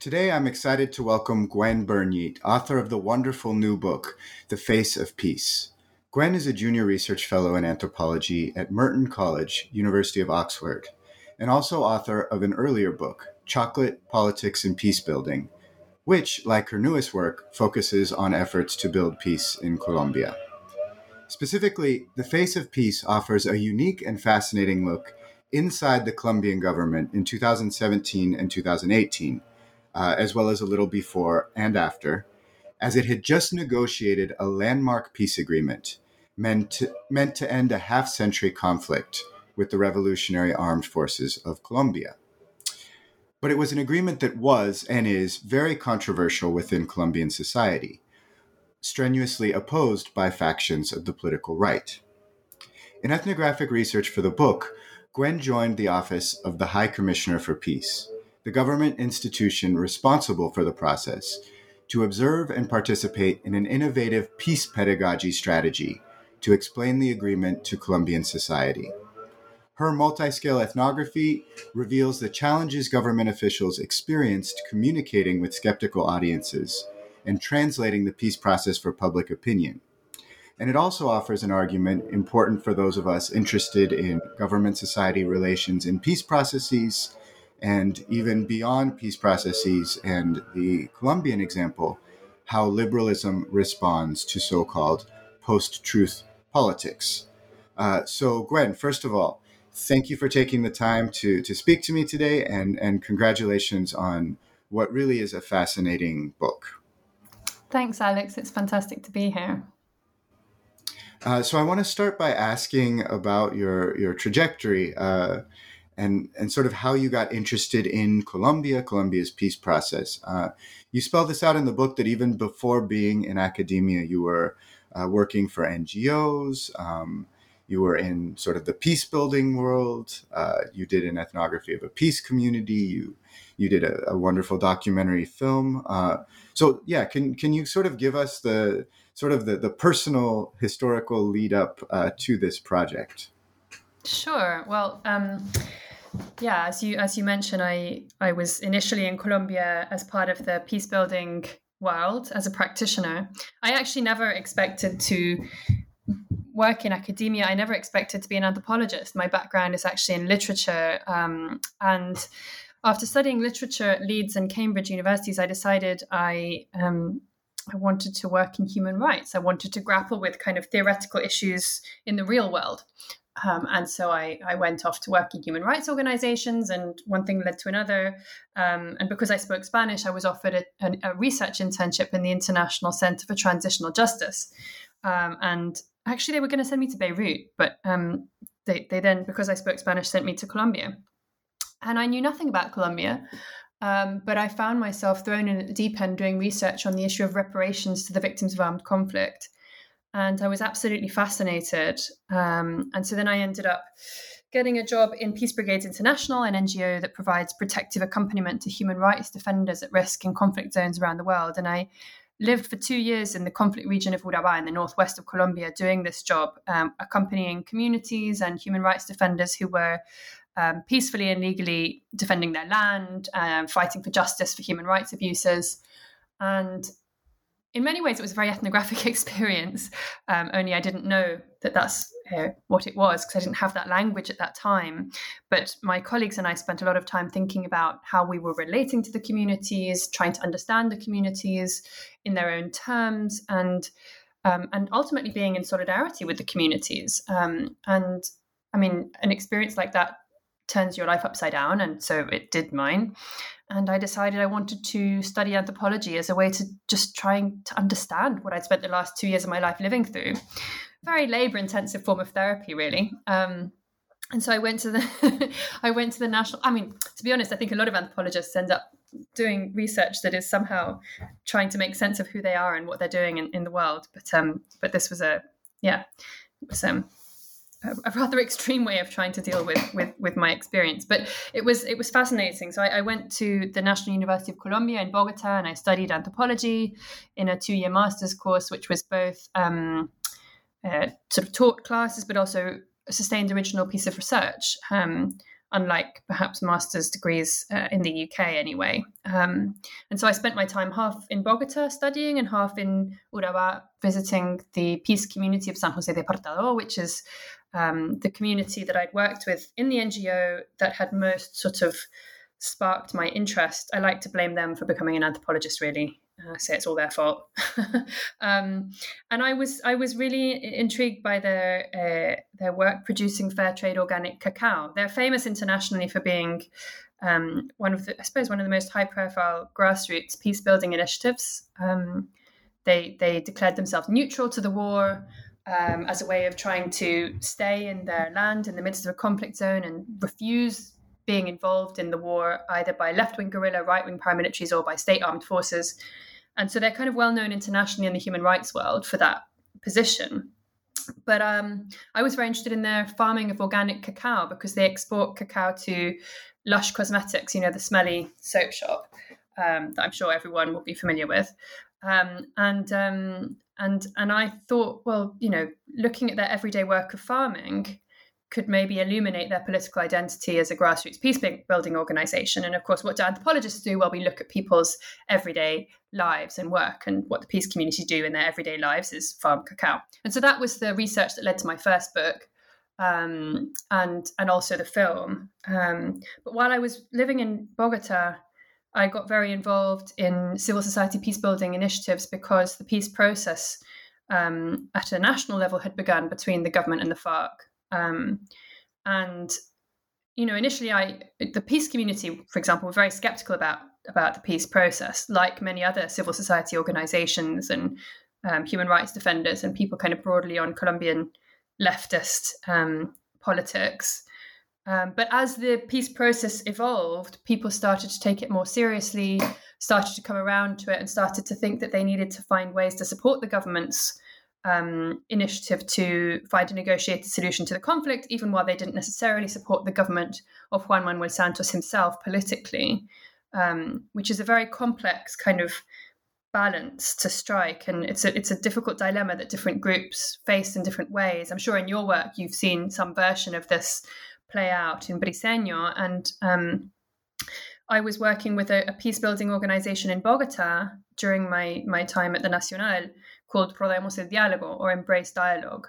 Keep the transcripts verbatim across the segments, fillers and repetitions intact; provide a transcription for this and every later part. Today, I'm excited to welcome Gwen Burnyeat, author of the wonderful new book, The Face of Peace. Gwen is a junior research fellow in anthropology at Merton College, University of Oxford, and also author of an earlier book, Chocolate, Politics, and Peacebuilding, which, like her newest work, focuses on efforts to build peace in Colombia. Specifically, The Face of Peace offers a unique and fascinating look inside the Colombian government in two thousand seventeen and two thousand eighteen, Uh, as well as a little before and after, as it had just negotiated a landmark peace agreement meant to, meant to end a half-century conflict with the Revolutionary Armed Forces of Colombia. But it was an agreement that was and is very controversial within Colombian society, strenuously opposed by factions of the political right. In ethnographic research for the book, Gwen joined the Office of the High Commissioner for Peace, the government institution responsible for the process, to observe and participate in an innovative peace pedagogy strategy to explain the agreement to Colombian society. Her multi-scale ethnography reveals the challenges government officials experienced communicating with skeptical audiences and translating the peace process for public opinion. And it also offers an argument important for those of us interested in government-society relations in peace processes, and even beyond peace processes and the Colombian example, how liberalism responds to so-called post-truth politics. Uh, so, Gwen, first of all, thank you for taking the time to, to speak to me today, and, and congratulations on what really is a fascinating book. Thanks, Alex. It's fantastic to be here. Uh, so I want to start by asking about your, your trajectory, uh, And, and sort of how you got interested in Colombia, Colombia's peace process. Uh, you spell this out in the book that even before being in academia, you were uh, working for N G Os, um, you were in sort of the peace-building world, uh, you did an ethnography of a peace community, you you did a, a wonderful documentary film. Uh, so yeah, can can you sort of give us the sort of the, the personal historical lead-up uh, to this project? Sure. Well, um, yeah, as you as you mentioned, I, I was initially in Colombia as part of the peacebuilding world as a practitioner. I actually never expected to work in academia. I never expected to be an anthropologist. My background is actually in literature. Um, and after studying literature at Leeds and Cambridge universities, I decided I um I wanted to work in human rights. I wanted to grapple with kind of theoretical issues in the real world. Um, and so I, I went off to work in human rights organizations, and one thing led to another. Um, and because I spoke Spanish, I was offered a, a, a research internship in the International Center for Transitional Justice. Um, and actually, they were going to send me to Beirut, but um, they, they then, because I spoke Spanish, sent me to Colombia. And I knew nothing about Colombia, um, but I found myself thrown in at the deep end doing research on the issue of reparations to the victims of armed conflict. And I was absolutely fascinated. Um, and so then I ended up getting a job in Peace Brigades International, an N G O that provides protective accompaniment to human rights defenders at risk in conflict zones around the world. And I lived for two years in the conflict region of Urabá in the northwest of Colombia doing this job, um, accompanying communities and human rights defenders who were um, peacefully and legally defending their land, um, fighting for justice for human rights abuses. And in many ways, it was a very ethnographic experience, um, only I didn't know that that's uh, what it was because I didn't have that language at that time. But my colleagues and I spent a lot of time thinking about how we were relating to the communities, trying to understand the communities in their own terms, and um, and ultimately being in solidarity with the communities. Um, and I mean, an experience like that turns your life upside down, and so it did mine. And I decided I wanted to study anthropology as a way to just trying to understand what I'd spent the last two years of my life living through. Very labor-intensive form of therapy, really. Um, and so I went to the I went to the national. I mean, to be honest, I think a lot of anthropologists end up doing research that is somehow trying to make sense of who they are and what they're doing in, in the world. But um, but this was a yeah, it was um. a rather extreme way of trying to deal with, with with my experience, but it was it was fascinating. So I, I went to the National University of Colombia in Bogota, and I studied anthropology in a two-year master's course, which was both um, uh, sort of taught classes, but also a sustained original piece of research, um, unlike perhaps master's degrees uh, in the U K anyway. Um, and so I spent my time half in Bogota studying and half in Urabá visiting the peace community of San Jose de Apartador, which is Um, the community that I'd worked with in the N G O that had most sort of sparked my interest. I like to blame them for becoming an anthropologist, really. I say it's all their fault. um, and I was I was really intrigued by their uh, their work producing fair trade organic cacao. They're famous internationally for being um, one of the I suppose one of the most high profile grassroots peace building initiatives. Um, they they declared themselves neutral to the war, Um, as a way of trying to stay in their land in the midst of a conflict zone and refuse being involved in the war, either by left-wing guerrilla, right-wing paramilitaries, or by state armed forces. And so they're kind of well-known internationally in the human rights world for that position. But um, I was very interested in their farming of organic cacao because they export cacao to Lush Cosmetics, you know, the smelly soap shop um, that I'm sure everyone will be familiar with. Um, and um, and and I thought, well, you know, looking at their everyday work of farming could maybe illuminate their political identity as a grassroots peace-building organisation. And of course, what do anthropologists do? Well, we look at people's everyday lives and work, and what the peace community do in their everyday lives is farm cacao. And so that was the research that led to my first book, um, and and also the film. Um, but while I was living in Bogota, I got very involved in civil society peace-building initiatives because the peace process um, at a national level had begun between the government and the FARC. Um, and, you know, initially I, the peace community, for example, were very sceptical about, about the peace process, like many other civil society organizations and um, human rights defenders and people kind of broadly on Colombian leftist um, politics. Um, but as the peace process evolved, people started to take it more seriously, started to come around to it, and started to think that they needed to find ways to support the government's um, initiative to find a negotiated solution to the conflict, even while they didn't necessarily support the government of Juan Manuel Santos himself politically, um, which is a very complex kind of balance to strike. And it's a, it's a difficult dilemma that different groups face in different ways. I'm sure in your work, you've seen some version of this play out in Briseño, and um, I was working with a, a peace-building organisation in Bogota during my, my time at the Nacional called Prodemos el Diálogo, or Embrace Dialogue,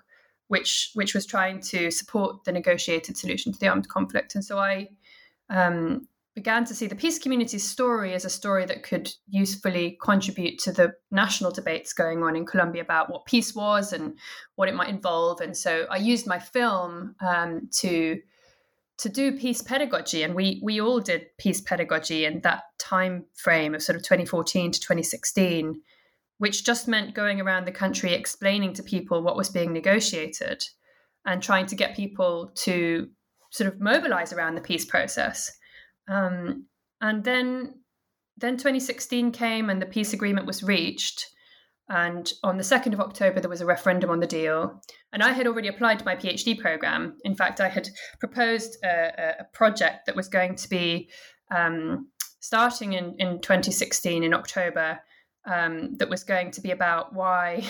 which which was trying to support the negotiated solution to the armed conflict. And so I um, began to see the peace community's story as a story that could usefully contribute to the national debates going on in Colombia about what peace was and what it might involve. And so I used my film um, to to do peace pedagogy. And we we all did peace pedagogy in that time frame of sort of twenty fourteen to twenty sixteen, which just meant going around the country explaining to people what was being negotiated and trying to get people to sort of mobilize around the peace process. Um, and then, then twenty sixteen came and the peace agreement was reached. And on the second of October, there was a referendum on the deal. And I had already applied to my PhD program. In fact, I had proposed a, a project that was going to be um, starting in, in twenty sixteen in October, um, that was going to be about why,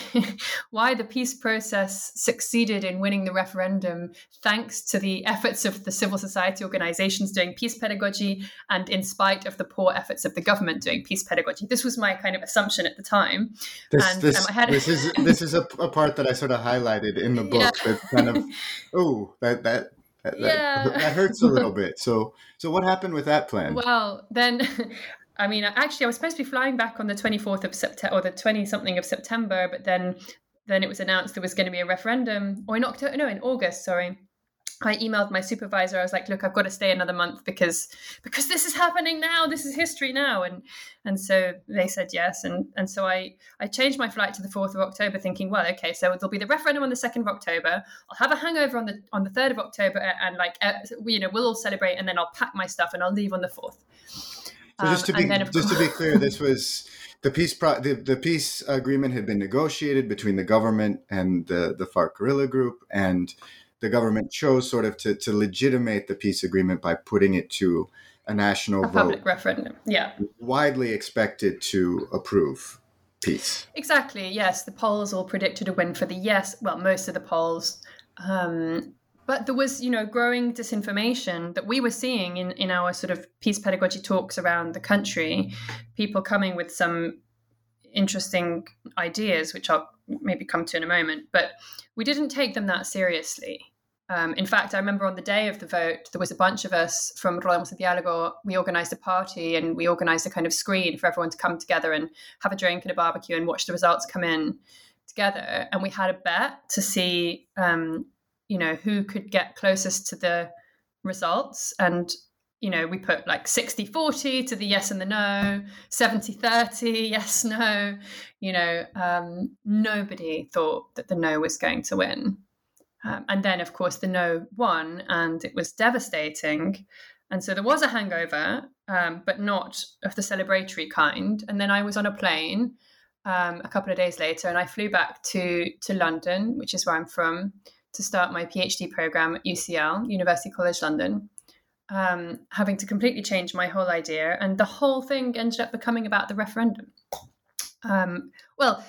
why the peace process succeeded in winning the referendum thanks to the efforts of the civil society organizations doing peace pedagogy and in spite of the poor efforts of the government doing peace pedagogy. This was my kind of assumption at the time. This, and, this, um, I had... this is this is a, a part that I sort of highlighted in the book. Yeah. That kind of, oh, that that. That, yeah. that hurts a little bit. So so what happened with that plan? Well, then, I mean, actually, I was supposed to be flying back on the twenty-fourth of September or the twentieth something of September, but then then it was announced there was going to be a referendum or in October, no, in August, sorry. I emailed my supervisor. I was like, look, I've got to stay another month because because this is happening now. This is history now. And and so they said yes. And and so I, I changed my flight to the fourth of October thinking, well, OK, so there'll be the referendum on the second of October. I'll have a hangover on the on the third of October and like, uh, you know, we'll all celebrate and then I'll pack my stuff and I'll leave on the fourth. So just to be, um, then, just to be clear, this was the peace pro- the, the peace agreement had been negotiated between the government and the, the FARC guerrilla group, and the government chose sort of to, to legitimate the peace agreement by putting it to a national a vote. Public referendum, yeah. Widely expected to approve peace. Exactly, yes. The polls all predicted a win for the yes. Well, most of the polls. Um, but there was, you know, growing disinformation that we were seeing in, in our sort of peace pedagogy talks around the country. People coming with some interesting ideas, which I'll maybe come to in a moment. But we didn't take them that seriously. Um, in fact, I remember on the day of the vote, there was a bunch of us from Prodemos el Diálogo. We organized a party and we organized a kind of screen for everyone to come together and have a drink and a barbecue and watch the results come in together. And we had a bet to see, um, you know, who could get closest to the results. And, you know, we put like sixty forty to the yes and the no, seventy thirty, yes, no. You know, um, nobody thought that the no was going to win. Um, and then, of course, the no won, and it was devastating. And so there was a hangover, um, but not of the celebratory kind. And then I was on a plane um, a couple of days later, and I flew back to, to London, which is where I'm from, to start my PhD program at U C L, University College London, um, having to completely change my whole idea. And the whole thing ended up becoming about the referendum. Um, well...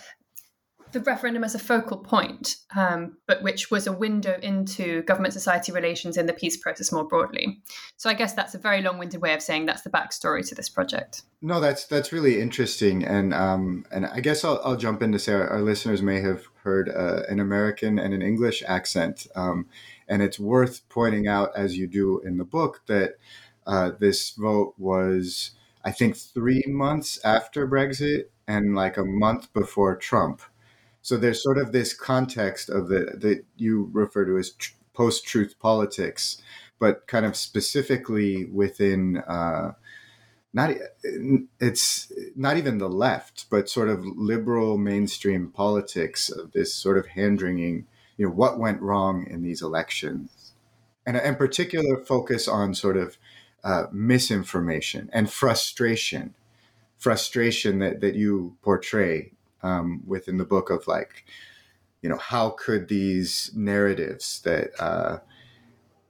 the referendum as a focal point, um, but which was a window into government-society relations in the peace process more broadly. So I guess that's a very long-winded way of saying that's the backstory to this project. No, that's that's really interesting, and um, and I guess I'll, I'll jump in to say our, our listeners may have heard uh, an American and an English accent, um, and it's worth pointing out, as you do in the book, that uh, this vote was, I think, three months after Brexit and like a month before Trump. So there's sort of this context of the that you refer to as tr- post-truth politics, but kind of specifically within uh, not it's not even the left, but sort of liberal mainstream politics of this sort of hand-wringing, you know, what went wrong in these elections, and in particular focus on sort of uh, misinformation and frustration, frustration that that you portray. Um, within the book of like, you know, how could these narratives that uh,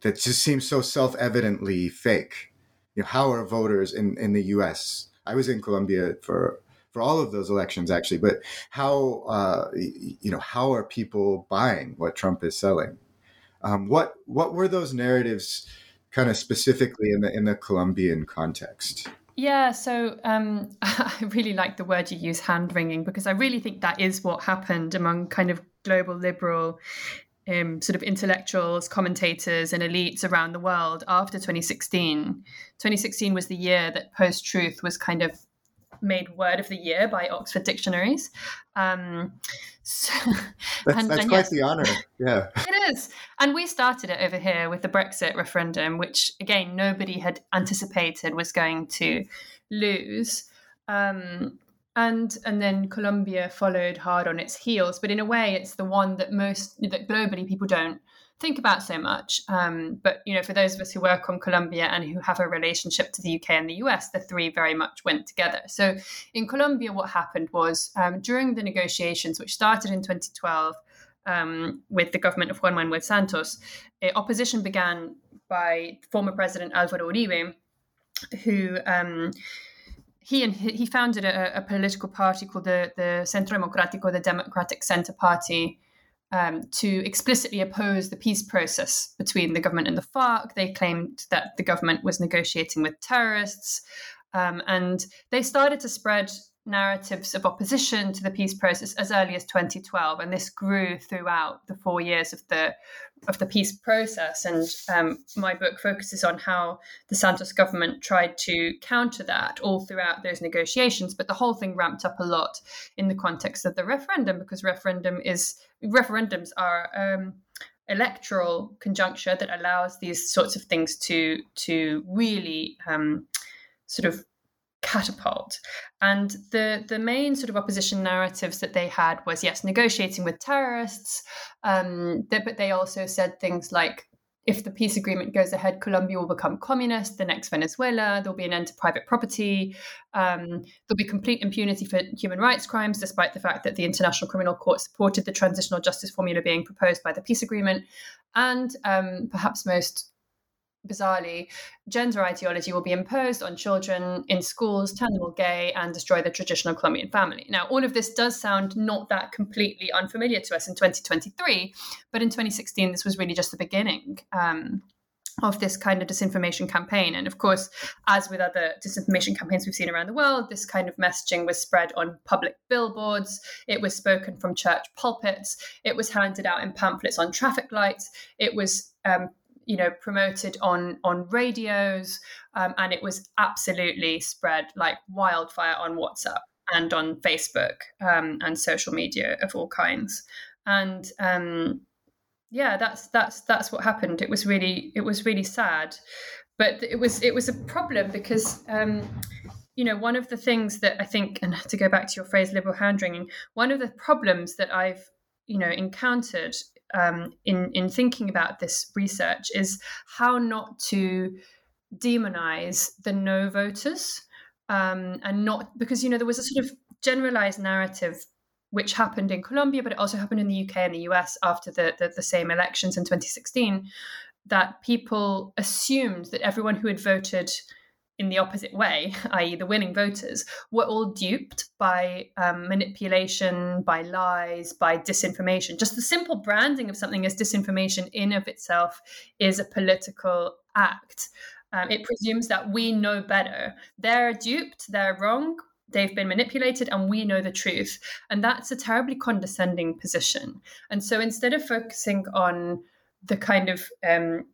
that just seem so self-evidently fake? You know, how are voters in, in the U S? I was in Colombia for for all of those elections actually, but how uh, you know how are people buying what Trump is selling? Um, what what were those narratives kind of specifically in the in the Colombian context? Yeah, so um, I really like the word you use, hand-wringing, because I really think that is what happened among kind of global liberal um, sort of intellectuals, commentators and elites around the world after twenty sixteen. twenty sixteen was the year that post-truth was kind of made word of the year by Oxford dictionaries. Um, so, that's and, that's and quite yes, the honor, yeah. It is. And we started it over here with the Brexit referendum, which, again, nobody had anticipated was going to lose. Um, and and then Colombia followed hard on its heels. But in a way, it's the one that most that globally people don't think about so much. Um, but, you know, for those of us who work on Colombia and who have a relationship to the U K and the U S, the three very much went together. So in Colombia, what happened was um, during the negotiations, which started in twenty twelve um, with the government of Juan Manuel Santos, uh, opposition began by former President Álvaro Uribe, who... Um, He and he, he founded a, a political party called the, the Centro Democrático, the Democratic Center Party, um, to explicitly oppose the peace process between the government and the FARC. They claimed that the government was negotiating with terrorists, um, and they started to spread narratives of opposition to the peace process as early as twenty twelve, and this grew throughout the four years of the of the peace process. And um, my book focuses on how the Santos government tried to counter that all throughout those negotiations. But the whole thing ramped up a lot in the context of the referendum, because referendum is referendums are um, electoral conjuncture that allows these sorts of things to to really um, sort of catapult. And the the main sort of opposition narratives that they had was, yes, negotiating with terrorists, um, they, but they also said things like, if the peace agreement goes ahead, Colombia will become communist, the next Venezuela, there'll be an end to private property, um, there'll be complete impunity for human rights crimes, despite the fact that the International Criminal Court supported the transitional justice formula being proposed by the peace agreement. And um, perhaps most bizarrely, gender ideology will be imposed on children in schools, turn them all gay, and destroy the traditional Colombian family. Now, all of this does sound not that completely unfamiliar to us in twenty twenty-three, but in twenty sixteen, this was really just the beginning um, of this kind of disinformation campaign. And of course, as with other disinformation campaigns we've seen around the world, this kind of messaging was spread on public billboards, it was spoken from church pulpits, it was handed out in pamphlets on traffic lights, it was um, you know, promoted on, on radios, um, and it was absolutely spread like wildfire on WhatsApp and on Facebook um, and social media of all kinds. And um, yeah, that's that's that's what happened. It was really it was really sad, but it was it was a problem because um, you know, one of the things that I think, and to go back to your phrase, liberal hand-wringing, one of the problems that I've you know encountered Um, in, in thinking about this research is how not to demonize the no voters um, and not, because, you know, there was a sort of generalized narrative which happened in Colombia, but it also happened in the U K and the U S after the, the, the same elections in twenty sixteen, that people assumed that everyone who had voted in the opposite way, that is the winning voters, were all duped by um, manipulation, by lies, by disinformation. Just the simple branding of something as disinformation in of itself is a political act. Um, it presumes that we know better. They're duped, they're wrong, they've been manipulated, and we know the truth. And that's a terribly condescending position. And so instead of focusing on the kind of... Um,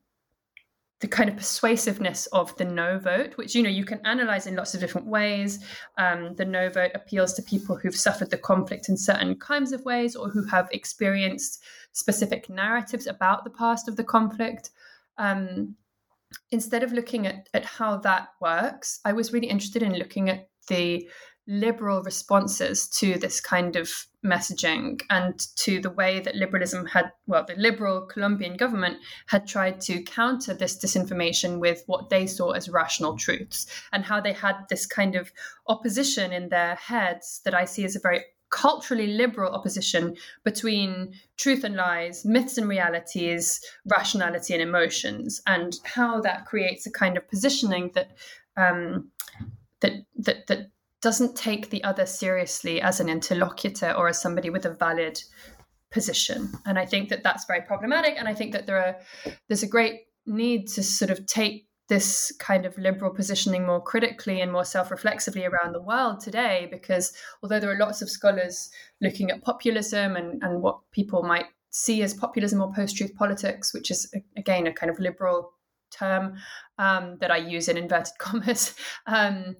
the kind of persuasiveness of the no vote, which, you know, you can analyze in lots of different ways. Um, the no vote appeals to people who've suffered the conflict in certain kinds of ways, or who have experienced specific narratives about the past of the conflict. Um, instead of looking at, at how that works, I was really interested in looking at the liberal responses to this kind of messaging and to the way that liberalism had, well, the liberal Colombian government had tried to counter this disinformation with what they saw as rational truths, and how they had this kind of opposition in their heads that I see as a very culturally liberal opposition between truth and lies, myths and realities, rationality and emotions, and how that creates a kind of positioning that um, that that that doesn't take the other seriously as an interlocutor or as somebody with a valid position. And I think that that's very problematic. And I think that there are there's a great need to sort of take this kind of liberal positioning more critically and more self-reflexively around the world today, because although there are lots of scholars looking at populism and, and what people might see as populism or post-truth politics, which is, again, a kind of liberal term um, that I use in inverted commas, um,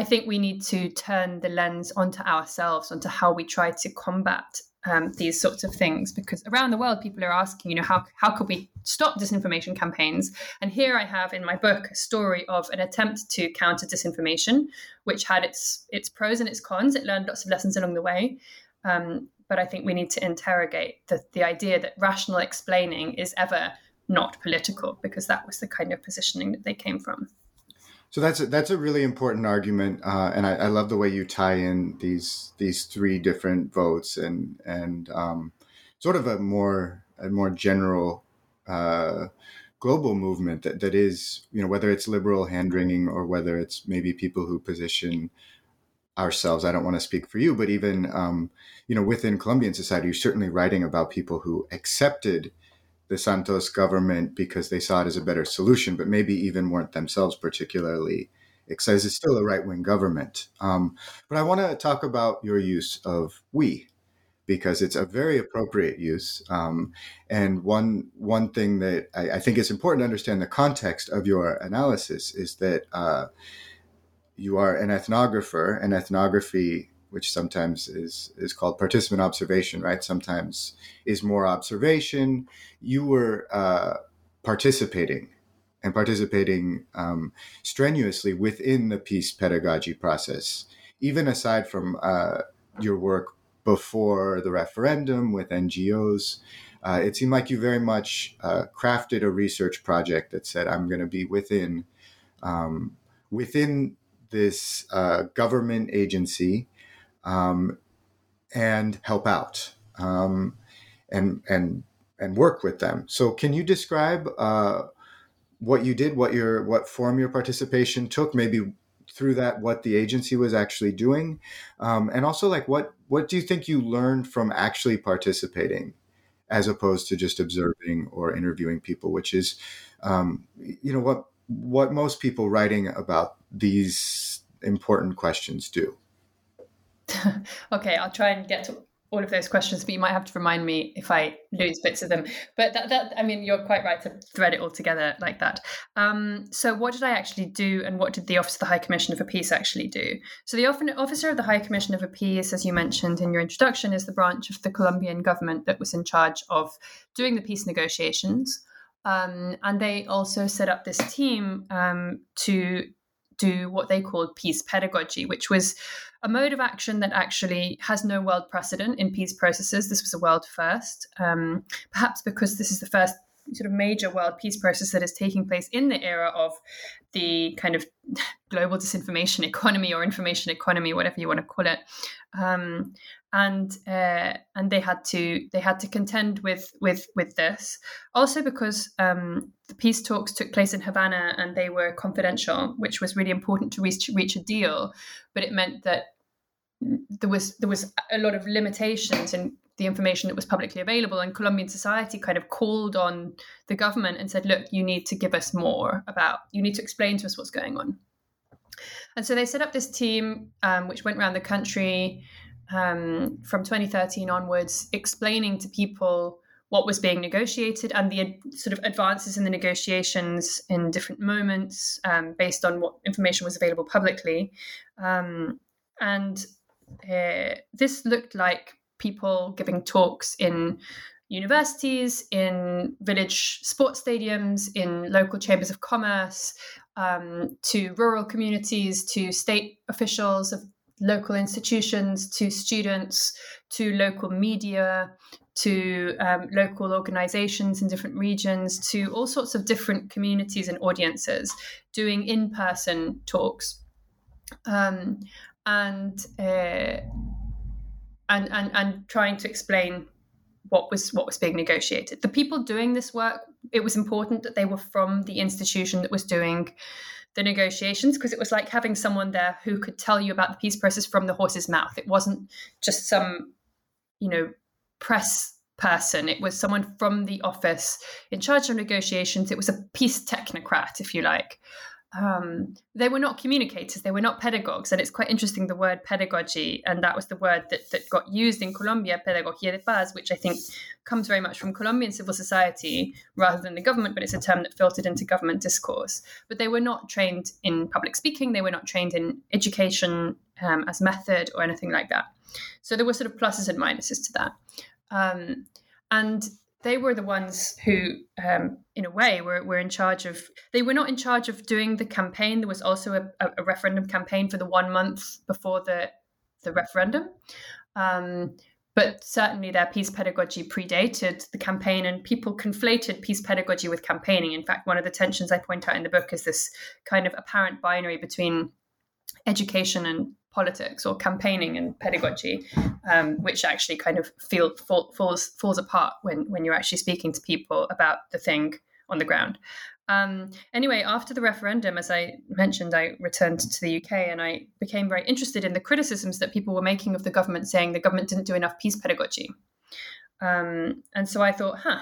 I think we need to turn the lens onto ourselves, onto how we try to combat um, these sorts of things, because around the world, people are asking, you know, how how could we stop disinformation campaigns? And here I have in my book a story of an attempt to counter disinformation, which had its its pros and its cons. It learned lots of lessons along the way, um, but I think we need to interrogate the, the idea that rational explaining is ever not political, because that was the kind of positioning that they came from. So that's a, that's a really important argument, uh, and I, I love the way you tie in these these three different votes and and um, sort of a more a more general uh, global movement that, that is, you know, whether it's liberal hand-wringing or whether it's maybe people who position ourselves. I don't want to speak for you, but even um, you know, within Colombian society, you're certainly writing about people who accepted the Santos government because they saw it as a better solution, but maybe even weren't themselves particularly excited. It's still a right-wing government. Um, but I want to talk about your use of we, because it's a very appropriate use. Um, and one one thing that I, I think it's important to understand the context of your analysis is that uh, you are an ethnographer, and ethnography, which sometimes is, is called participant observation, right? Sometimes is more observation. You were uh, participating and participating um, strenuously within the peace pedagogy process, even aside from uh, your work before the referendum with N G Os. Uh, it seemed like you very much uh, crafted a research project that said, I'm going to be within, um, within this uh, government agency, Um, and help out um, and and and work with them. So, can you describe uh, what you did, what your what form your participation took, maybe through that what the agency was actually doing, um, and also like what what do you think you learned from actually participating, as opposed to just observing or interviewing people, which is um, you know what what most people writing about these important questions do. Okay, I'll try and get to all of those questions, but you might have to remind me if I lose bits of them. But that, that I mean, you're quite right to thread it all together like that. Um, so what did I actually do, and what did the Office of the High Commissioner for Peace actually do? So the Officer of the High Commissioner for Peace, as you mentioned in your introduction, is the branch of the Colombian government that was in charge of doing the peace negotiations. Um, and they also set up this team um, to do what they called peace pedagogy, which was a mode of action that actually has no world precedent in peace processes. This was a world first, um, perhaps because this is the first sort of major world peace process that is taking place in the era of the kind of global disinformation economy or information economy, whatever you want to call it. Um, and uh, and they had to they had to contend with with with this. Also because um, the peace talks took place in Havana and they were confidential, which was really important to reach reach a deal. But it meant that there was there was a lot of limitations in the information that was publicly available, and Colombian society kind of called on the government and said, look, you need to give us more about, you need to explain to us what's going on. And so they set up this team, um, which went around the country um, from twenty thirteen onwards, explaining to people what was being negotiated and the ad- sort of advances in the negotiations in different moments um, based on what information was available publicly. Um, and uh, this looked like people giving talks in universities, in village sports stadiums, in local chambers of commerce, um, to rural communities, to state officials of local institutions, to students, to local media, to um, local organizations in different regions, to all sorts of different communities and audiences, doing in-person talks. Um, and... Uh, And, and and trying to explain what was what was being negotiated. The people doing this work, it was important that they were from the institution that was doing the negotiations, because it was like having someone there who could tell you about the peace process from the horse's mouth. It wasn't just some, you know, press person. It was someone from the office in charge of negotiations. It was a peace technocrat, if you like. Um, they were not communicators, they were not pedagogues. And it's quite interesting, the word pedagogy, and that was the word that, that got used in Colombia, pedagogía de paz, which I think comes very much from Colombian civil society rather than the government, but it's a term that filtered into government discourse. But they were not trained in public speaking, they were not trained in education um, as method or anything like that. So there were sort of pluses and minuses to that. Um, and They were the ones who, um, in a way, were, were in charge of, they were not in charge of doing the campaign. There was also a, a referendum campaign for the one month before the, the referendum. Um, But certainly their peace pedagogy predated the campaign, and people conflated peace pedagogy with campaigning. In fact, one of the tensions I point out in the book is this kind of apparent binary between education and politics, or campaigning and pedagogy, um, which actually kind of feel, fall, falls falls apart when, when you're actually speaking to people about the thing on the ground. Um, anyway, after the referendum, as I mentioned, I returned to the U K, and I became very interested in the criticisms that people were making of the government, saying the government didn't do enough peace pedagogy. Um, and so I thought, huh,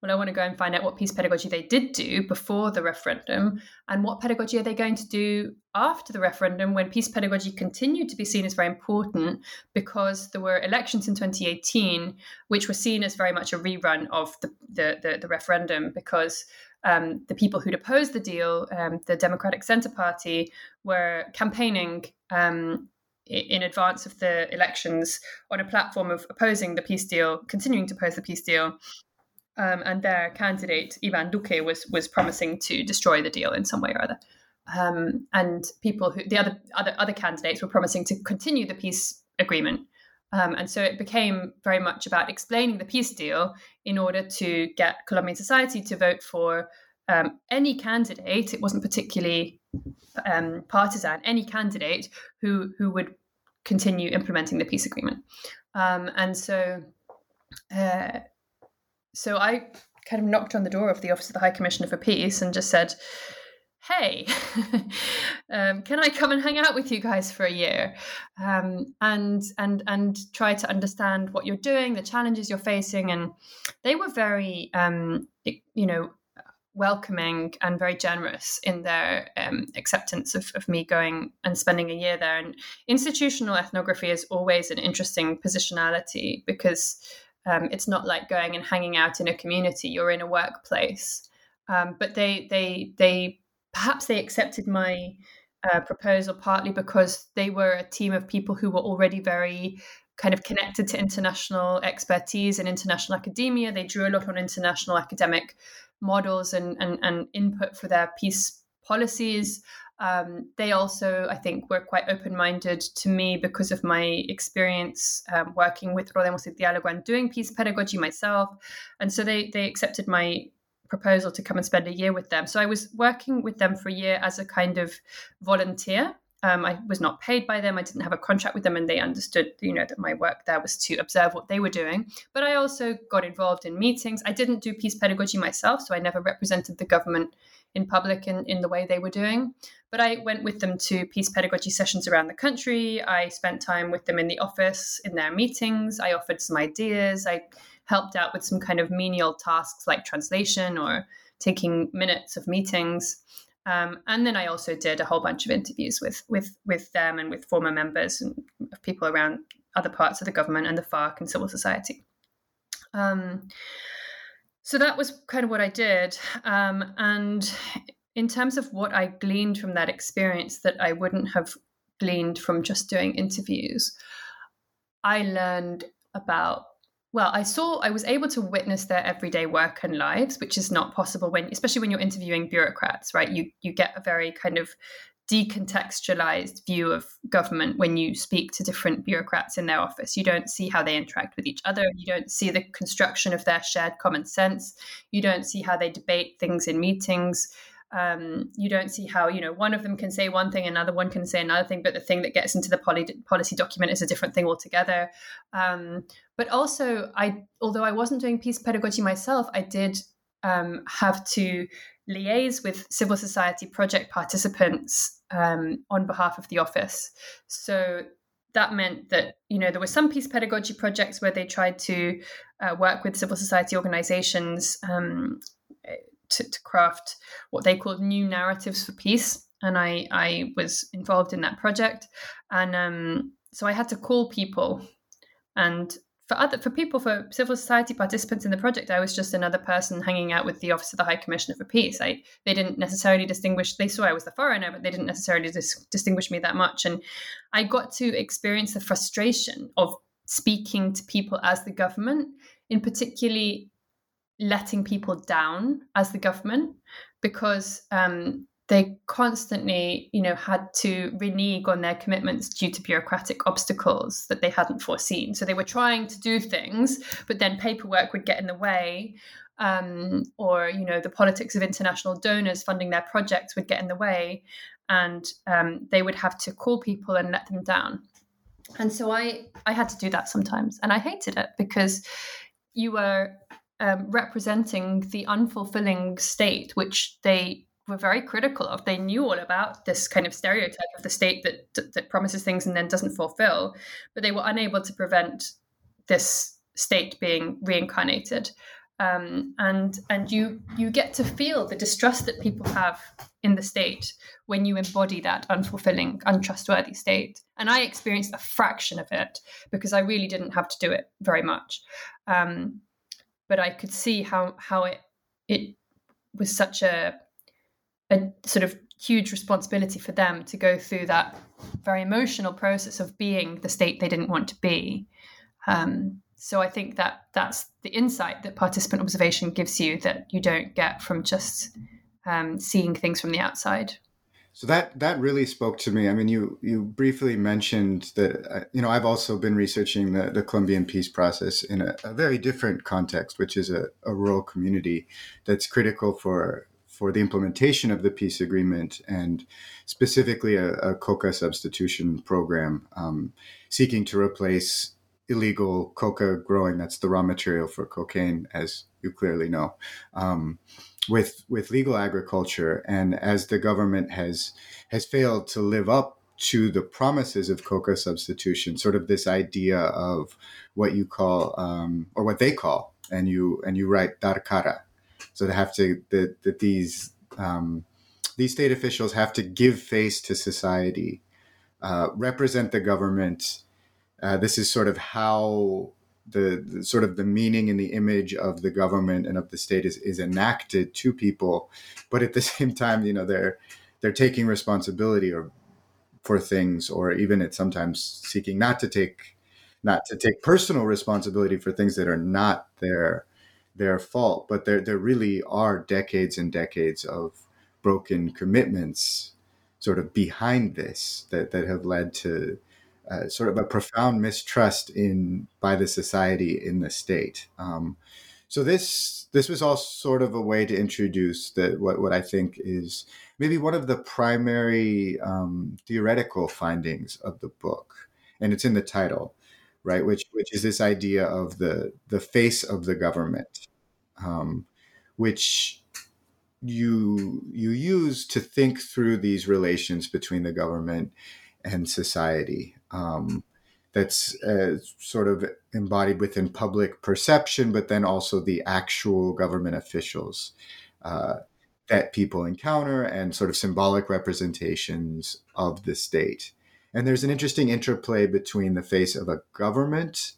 well, I want to go and find out what peace pedagogy they did do before the referendum, and what pedagogy are they going to do after the referendum, when peace pedagogy continued to be seen as very important, because there were elections in twenty eighteen, which were seen as very much a rerun of the, the, the, the referendum, because um, the people who'd opposed the deal, um, the Democratic Centre Party, were campaigning um, in advance of the elections on a platform of opposing the peace deal, continuing to oppose the peace deal. Um, and their candidate, Iván Duque, was was promising to destroy the deal in some way or other. Um, and people who the other other other candidates were promising to continue the peace agreement. Um, and so it became very much about explaining the peace deal in order to get Colombian society to vote for um, any candidate. It wasn't particularly um, partisan. Any candidate who who would continue implementing the peace agreement. Um, and so. Uh, So I kind of knocked on the door of the Office of the High Commissioner for Peace and just said, hey, um, can I come and hang out with you guys for a year um, and and and try to understand what you're doing, the challenges you're facing? And they were very, um, you know, welcoming and very generous in their um, acceptance of, of me going and spending a year there. And institutional ethnography is always an interesting positionality, because Um, it's not like going and hanging out in a community. You're in a workplace. Um, but they, they, they, perhaps they accepted my uh, proposal partly because they were a team of people who were already very kind of connected to international expertise and international academia. They drew a lot on international academic models and, and, and input for their peace policies. Um, they also, I think, were quite open-minded to me because of my experience um, working with Prodemos el Diálogo and doing peace pedagogy myself. And so they they accepted my proposal to come and spend a year with them. So I was working with them for a year as a kind of volunteer. Um, I was not paid by them. I didn't have a contract with them, and they understood, you know, that my work there was to observe what they were doing. But I also got involved in meetings. I didn't do peace pedagogy myself, so I never represented the government in public in, in the way they were doing. But I went with them to peace pedagogy sessions around the country. I spent time with them in the office, in their meetings. I offered some ideas. I helped out with some kind of menial tasks like translation or taking minutes of meetings. Um, and then I also did a whole bunch of interviews with with with them and with former members and of people around other parts of the government and the FARC and civil society. Um, so that was kind of what I did. Um, and in terms of what I gleaned from that experience that I wouldn't have gleaned from just doing interviews, I learned about Well, I saw, I was able to witness their everyday work and lives, which is not possible when, especially when you're interviewing bureaucrats, right? You you get a very kind of decontextualized view of government when you speak to different bureaucrats in their office. You don't see how they interact with each other. You don't see the construction of their shared common sense. You don't see how they debate things in meetings. Um, you don't see how, you know, one of them can say one thing, another one can say another thing, but the thing that gets into the poly- policy document is a different thing altogether. Um, but also, I, although I wasn't doing peace pedagogy myself, I did um, have to liaise with civil society project participants um, on behalf of the office. So that meant that, you know, there were some peace pedagogy projects where they tried to uh, work with civil society organizations um To, to craft what they called new narratives for peace. And I, I was involved in that project. And um, so I had to call people. And for other for people, for civil society participants in the project, I was just another person hanging out with the Office of the High Commissioner for Peace. I They didn't necessarily distinguish, they saw I was the foreigner, but they didn't necessarily dis- distinguish me that much. And I got to experience the frustration of speaking to people as the government, in particularly letting people down as the government, because um, they constantly, you know, had to renege on their commitments due to bureaucratic obstacles that they hadn't foreseen. So they were trying to do things, but then paperwork would get in the way, um, or, you know, the politics of international donors funding their projects would get in the way, and um, they would have to call people and let them down. And so I, I had to do that sometimes, and I hated it because you were um, representing the unfulfilling state, which they were very critical of. They knew all about this kind of stereotype of the state that that promises things and then doesn't fulfill, but they were unable to prevent this state being reincarnated. Um, and and you you get to feel the distrust that people have in the state when you embody that unfulfilling, untrustworthy state. And I experienced a fraction of it because I really didn't have to do it very much. Um, but I could see how how it it was such a a sort of huge responsibility for them to go through that very emotional process of being the state they didn't want to be. Um, so I think that that's the insight that participant observation gives you that you don't get from just um, seeing things from the outside. So that that really spoke to me. I mean, you you briefly mentioned that, uh, you know, I've also been researching the, the Colombian peace process in a, a very different context, which is a, a rural community that's critical for for the implementation of the peace agreement, and specifically a, a coca substitution program um, seeking to replace illegal coca growing, that's the raw material for cocaine, as you clearly know, um, with with legal agriculture. And as the government has has failed to live up to the promises of coca substitution, sort of this idea of what you call, um, or what they call, and you and you write, dar cara. So they have to that that these um, these state officials have to give face to society, uh, represent the government. Uh, this is sort of how the, the sort of the meaning and the image of the government and of the state is, is enacted to people, but at the same time, you know, they're they're taking responsibility or for things, or even it's sometimes seeking not to take not to take personal responsibility for things that are not their. their fault, but there there really are decades and decades of broken commitments sort of behind this that, that have led to uh, sort of a profound mistrust in by the society in the state. Um, so this this was all sort of a way to introduce the, what, what I think is maybe one of the primary um, theoretical findings of the book, and it's in the title. Right, which which is this idea of the the face of the government, um, which you you use to think through these relations between the government and society. Um, that's uh, sort of embodied within public perception, but then also the actual government officials uh, that people encounter, and sort of symbolic representations of the state. And there's an interesting interplay between the face of a government,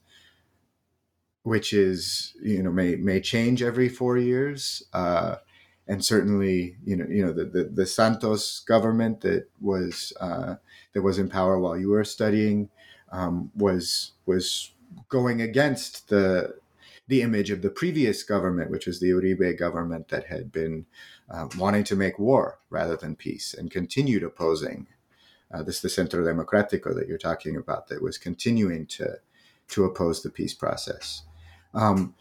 which is, you know, may may change every four years, uh, and certainly, you know, you know the, the, the Santos government that was uh, that was in power while you were studying um, was was going against the the image of the previous government, which was the Uribe government that had been uh, wanting to make war rather than peace and continued opposing. Uh, this is the Centro Democrático that you're talking about that was continuing to to oppose the peace process. Um,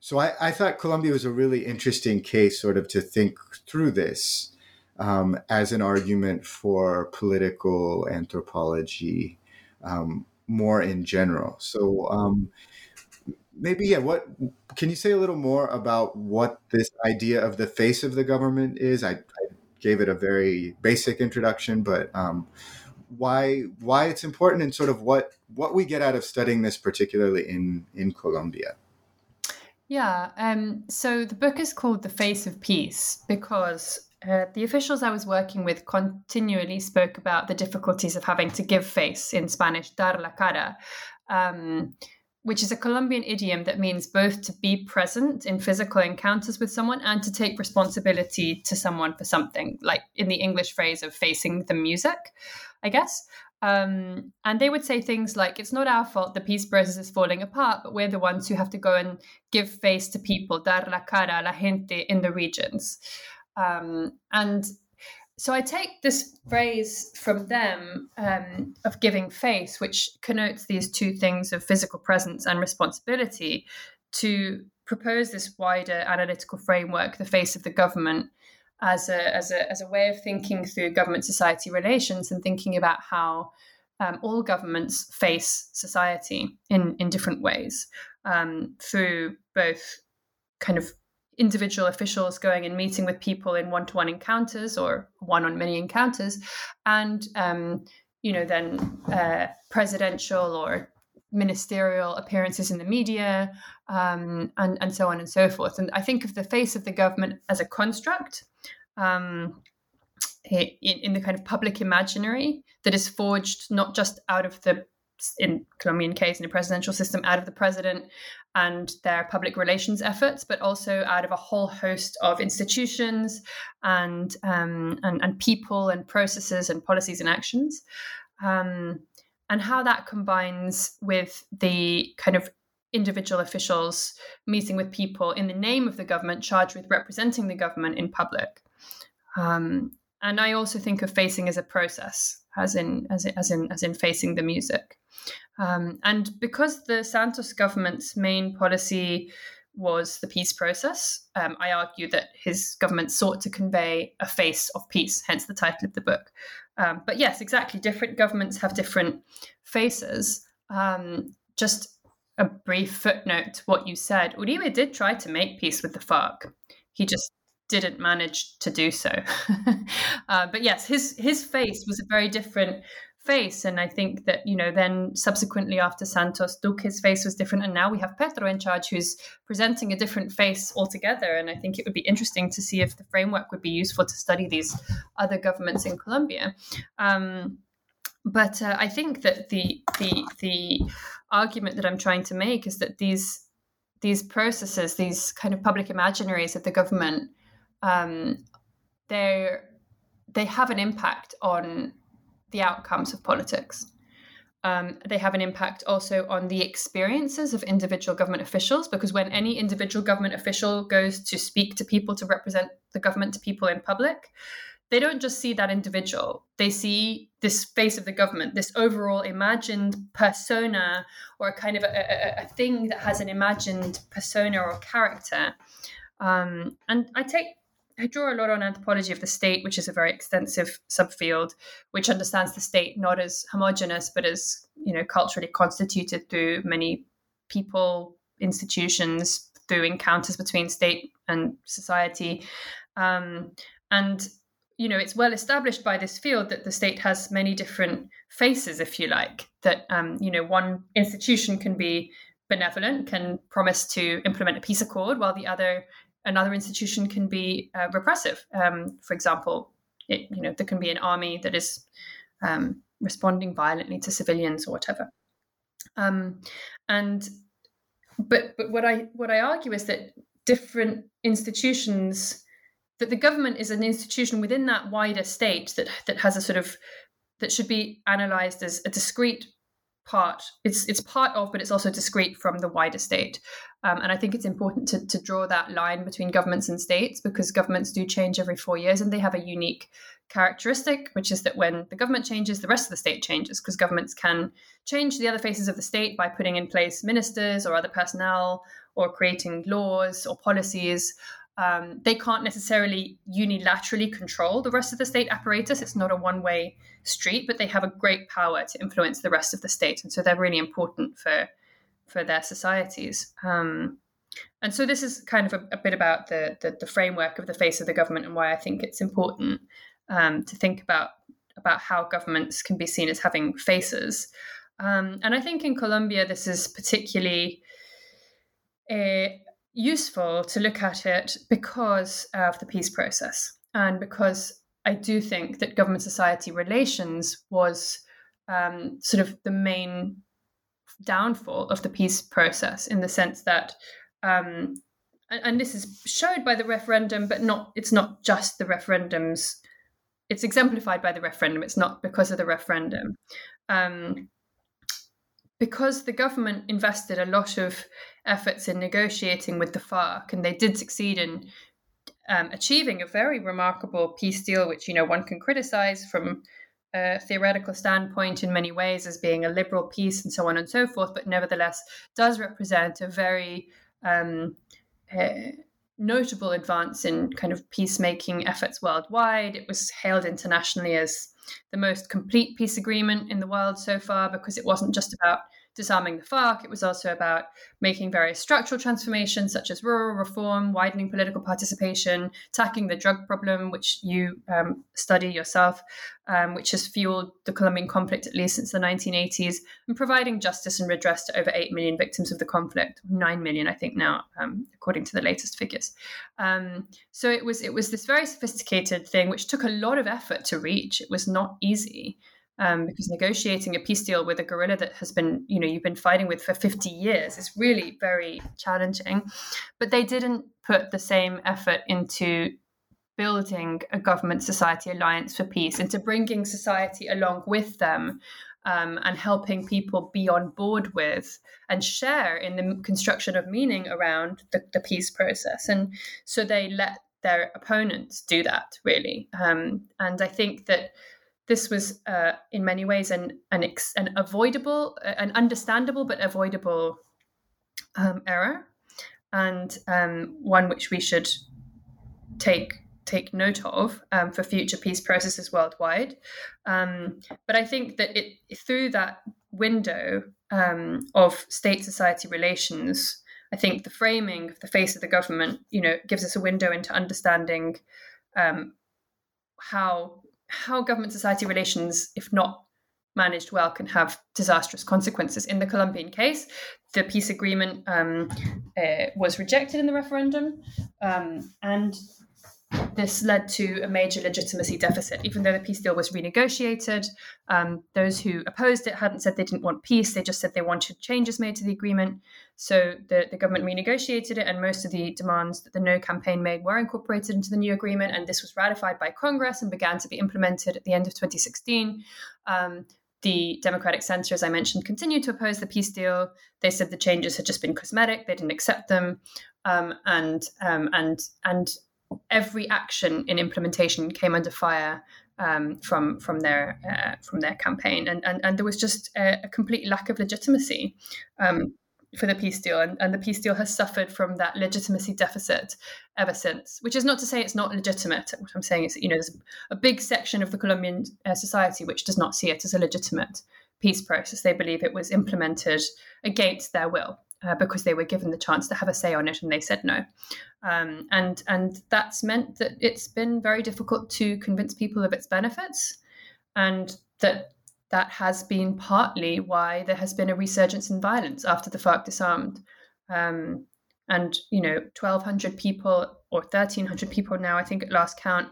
so I, I thought Colombia was a really interesting case sort of to think through this um, as an argument for political anthropology um, more in general. So um, maybe, yeah, what can you say a little more about what this idea of the face of the government is? I, I gave it a very basic introduction, but um, why why it's important and sort of what what we get out of studying this, particularly in, in Colombia. Yeah, um, so the book is called The Face of Peace because uh, the officials I was working with continually spoke about the difficulties of having to give face, in Spanish, dar la cara, um, which is a Colombian idiom that means both to be present in physical encounters with someone and to take responsibility to someone for something, like in the English phrase of facing the music, I guess. Um, and they would say things like, it's not our fault the peace process is falling apart, but we're the ones who have to go and give face to people, dar la cara a la gente in the regions. Um, and So I take this phrase from them um, of giving face, which connotes these two things of physical presence and responsibility, to propose this wider analytical framework, the face of the government, as a as a as a way of thinking through government-society relations and thinking about how um, all governments face society in in different ways, um, through both kind of individual officials going and meeting with people in one-to-one encounters or one-on-many encounters, and um, you know, then uh, presidential or ministerial appearances in the media, um, and and so on and so forth. And I think of the face of the government as a construct um, in, in the kind of public imaginary that is forged not just out of the, in Colombian case, in a presidential system, out of the president and their public relations efforts, but also out of a whole host of institutions and um, and, and people and processes and policies and actions, um, and how that combines with the kind of individual officials meeting with people in the name of the government, charged with representing the government in public. Um, and I also think of facing as a process, as in as in, as in as in facing the music. Um, and because the Santos government's main policy was the peace process, um, I argue that his government sought to convey a face of peace, hence the title of the book. Um, but yes, exactly, different governments have different faces. Um, just a brief footnote to what you said. Uribe did try to make peace with the FARC. He just didn't manage to do so. uh, but yes, his his face was a very different face. And I think that, you know, then subsequently after Santos, Duque's face was different. And now we have Petro in charge, who's presenting a different face altogether. And I think it would be interesting to see if the framework would be useful to study these other governments in Colombia. Um, but uh, I think that the, the, the argument that I'm trying to make is that these, these processes, these kind of public imaginaries of the government, um, they they have an impact on the outcomes of politics. Um, they have an impact also on the experiences of individual government officials, because when any individual government official goes to speak to people, to represent the government to people in public, they don't just see that individual. They see this face of the government, this overall imagined persona, or kind of a, a, a thing that has an imagined persona or character. Um, and I take, I draw a lot on anthropology of the state, which is a very extensive subfield, which understands the state not as homogenous, but as, you know, culturally constituted through many people, institutions, through encounters between state and society. Um, and, you know, it's well established by this field that the state has many different faces, if you like, that, um, you know, one institution can be benevolent, can promise to implement a peace accord, while the other another institution can be uh, repressive. Um, for example, it, you know, there can be an army that is um, responding violently to civilians or whatever. Um, and but but what I what I argue is that different institutions, that the government is an institution within that wider state that that has a sort of, that should be analysed as a discrete part. It's it's part of, but it's also discrete from the wider state. Um, and I think it's important to, to draw that line between governments and states, because governments do change every four years and they have a unique characteristic, which is that when the government changes, the rest of the state changes, because governments can change the other faces of the state by putting in place ministers or other personnel or creating laws or policies. Um, they can't necessarily unilaterally control the rest of the state apparatus. It's not a one-way street, but they have a great power to influence the rest of the state. And so they're really important for for their societies. Um, and so this is kind of a, a bit about the, the the framework of the face of the government and why I think it's important um, to think about, about how governments can be seen as having faces. Um, and I think in Colombia, this is particularly a... useful to look at it because of the peace process, and because I do think that government-society relations was um, sort of the main downfall of the peace process, in the sense that, um, and, and this is showed by the referendum, but not it's not just the referendums. It's exemplified by the referendum. It's not because of the referendum. Um, because the government invested a lot of efforts in negotiating with the FARC, and they did succeed in um, achieving a very remarkable peace deal, which, you know, one can criticize from a theoretical standpoint in many ways as being a liberal peace and so on and so forth, but nevertheless does represent a very um, uh, notable advance in kind of peacemaking efforts worldwide. It was hailed internationally as the most complete peace agreement in the world so far, because it wasn't just about disarming the FARC, it was also about making various structural transformations such as rural reform, widening political participation, tackling the drug problem, which you um, study yourself, um, which has fueled the Colombian conflict at least since the nineteen eighties, and providing justice and redress to over eight million victims of the conflict, nine million I think now, um, according to the latest figures. Um, so it was, it was this very sophisticated thing which took a lot of effort to reach. It was not easy. Um, because negotiating a peace deal with a guerrilla that has been, you know, you've been fighting with for fifty years is really very challenging. But they didn't put the same effort into building a government-society alliance for peace, into bringing society along with them, um, and helping people be on board with and share in the construction of meaning around the, the peace process. And so they let their opponents do that, really. Um, and I think that this was, uh, in many ways, an an, ex- an avoidable, an understandable but avoidable um, error, and um, one which we should take take note of um, for future peace processes worldwide. Um, but I think that it through that window um, of state-society relations, I think the framing of the face of the government, you know, gives us a window into understanding um, how. how government-society relations, if not managed well, can have disastrous consequences. In the Colombian case, the peace agreement um, uh, was rejected in the referendum, um, and this led to a major legitimacy deficit. Even though the peace deal was renegotiated, um, those who opposed it hadn't said they didn't want peace, they just said they wanted changes made to the agreement. So the, the government renegotiated it, and most of the demands that the No campaign made were incorporated into the new agreement, and this was ratified by Congress and began to be implemented at the end of twenty sixteen. Um, The Democratic Center, as I mentioned, continued to oppose the peace deal. They said the changes had just been cosmetic, they didn't accept them, um, and um, and and every action in implementation came under fire um, from from their uh, from their campaign, and and, and there was just a, a complete lack of legitimacy um, for the peace deal, and, and the peace deal has suffered from that legitimacy deficit ever since. Which is not to say it's not legitimate. What I'm saying is, you know, there's a big section of the Colombian uh, society which does not see it as a legitimate peace process. They believe it was implemented against their will. Uh, because they were given the chance to have a say on it and they said no. Um, and and that's meant that it's been very difficult to convince people of its benefits, and that that has been partly why there has been a resurgence in violence after the FARC disarmed. Um, and, you know, twelve hundred people or thirteen hundred people now, I think at last count,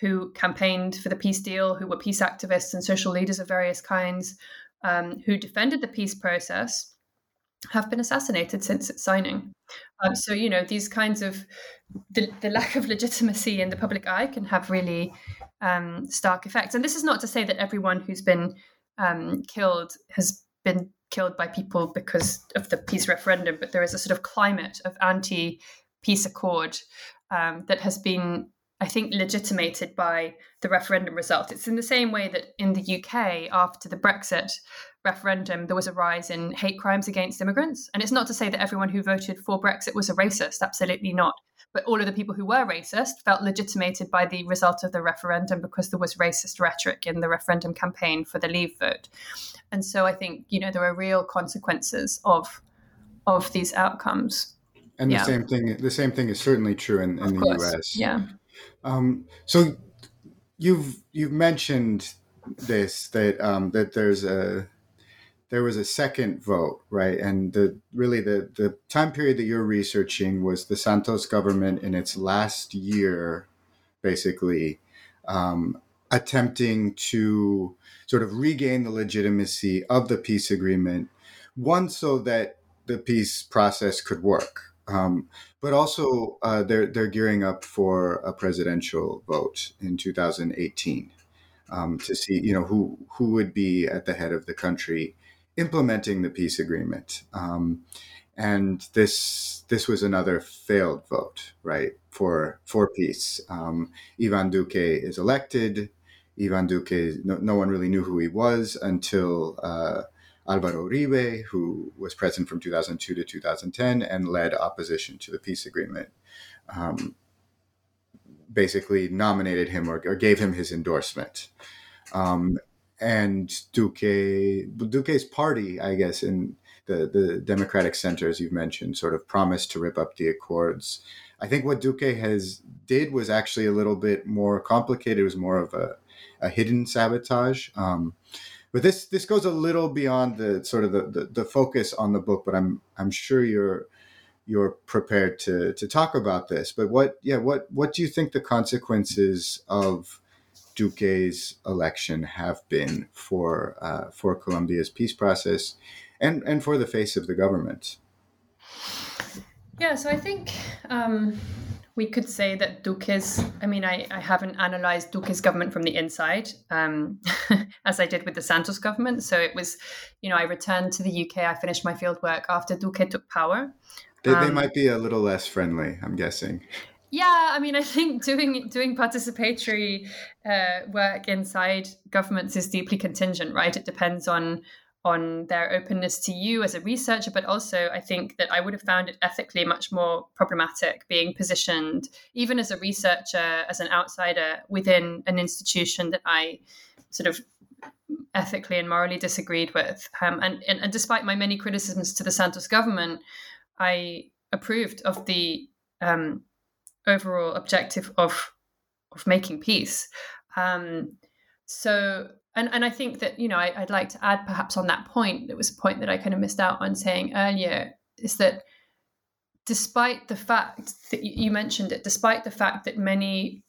who campaigned for the peace deal, who were peace activists and social leaders of various kinds, um, who defended the peace process, have been assassinated since its signing. Um, so, you know, these kinds of the, the lack of legitimacy in the public eye can have really um, stark effects. And this is not to say that everyone who's been um, killed has been killed by people because of the peace referendum, but there is a sort of climate of anti-peace accord um, that has been, I think, legitimated by the referendum result. It's in the same way that in the U K, after the Brexit referendum, there was a rise in hate crimes against immigrants. And it's not to say that everyone who voted for Brexit was a racist, absolutely not. But all of the people who were racist felt legitimated by the result of the referendum because there was racist rhetoric in the referendum campaign for the Leave vote. And so I think, you know, there are real consequences of of these outcomes. And yeah. the same thing the same thing is certainly true in, in the U S. Yeah. Um, so you've you've mentioned this, that um, that there's a there was a second vote, right? And the really the, the time period that you're researching was the Santos government in its last year, basically, um, attempting to sort of regain the legitimacy of the peace agreement, one, so that the peace process could work. Um, but also, uh, they're they're gearing up for a presidential vote in two thousand eighteen um, to see, you know, who who would be at the head of the country implementing the peace agreement. Um, And this this was another failed vote, right, for for peace. Um, Iván Duque is elected. Iván Duque, no, no one really knew who he was until uh, Álvaro Uribe, who was president from two thousand two to two thousand ten and led opposition to the peace agreement, um, basically nominated him or, or gave him his endorsement. Um, and Duque, Duque's party, I guess, in the, the Democratic Center, as you've mentioned, sort of promised to rip up the accords. I think what Duque has did was actually a little bit more complicated. It was more of a, a hidden sabotage. Um, but this this goes a little beyond the sort of the, the, the focus on the book, but I'm I'm sure you're you're prepared to to talk about this. But what yeah, what what do you think the consequences of Duque's election have been for uh, for Colombia's peace process and, and for the face of the government? Yeah, so I think um, we could say that Duque's, I mean, I, I haven't analyzed Duque's government from the inside, um, as I did with the Santos government. So it was, you know, I returned to the U K, I finished my fieldwork after Duque took power. They, um, they might be a little less friendly, I'm guessing. Yeah, I mean, I think doing doing participatory uh, work inside governments is deeply contingent, right? It depends on on their openness to you as a researcher, but also I think that I would have found it ethically much more problematic being positioned, even as a researcher, as an outsider within an institution that I sort of ethically and morally disagreed with. Um, and, and, and despite my many criticisms to the Santos government, I approved of the um, overall objective of of making peace. Um, so. And and I think that, you know, I, I'd like to add perhaps on that point, that was a point that I kind of missed out on saying earlier, is that despite the fact that you mentioned it, despite the fact that many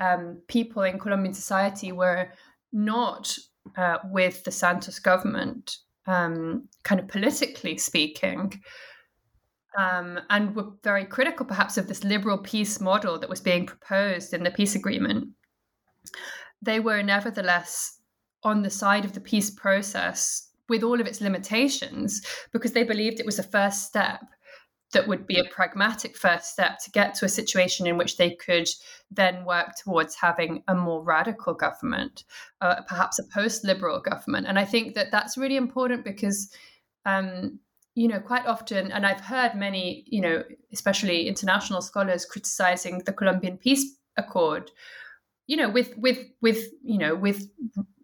um, people in Colombian society were not uh, with the Santos government, um, kind of politically speaking, um, and were very critical perhaps of this liberal peace model that was being proposed in the peace agreement, they were nevertheless on the side of the peace process with all of its limitations, because they believed it was a first step that would be a pragmatic first step to get to a situation in which they could then work towards having a more radical government, uh, perhaps a post-liberal government. And I think that that's really important because, um, you know, quite often, and I've heard many, you know, especially international scholars criticizing the Colombian peace accord, you know, with, with, with, you know, with,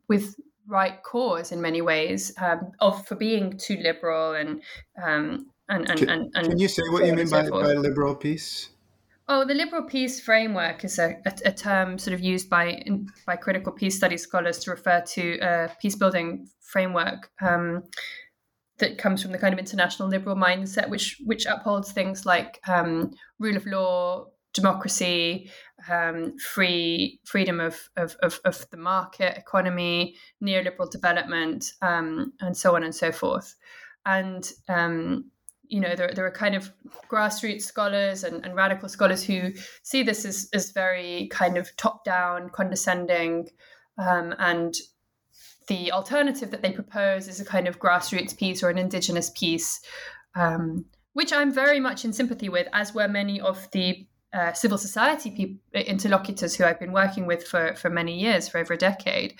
with right cause in many ways, um, of for being too liberal and um, and, and, can, and and can you say what you mean by, by liberal peace? Oh, the liberal peace framework is a, a, a term sort of used by by critical peace studies scholars to refer to a peacebuilding framework um, that comes from the kind of international liberal mindset, which which upholds things like um, rule of law, democracy, um, free freedom of, of, of, of the market economy, neoliberal development, um, and so on and so forth. And, um, you know, there, there are kind of grassroots scholars and, and radical scholars who see this as, as very kind of top-down, condescending, um, and the alternative that they propose is a kind of grassroots peace or an indigenous peace, um, which I'm very much in sympathy with, as were many of the Uh, civil society people, interlocutors who I've been working with for, for many years, for over a decade.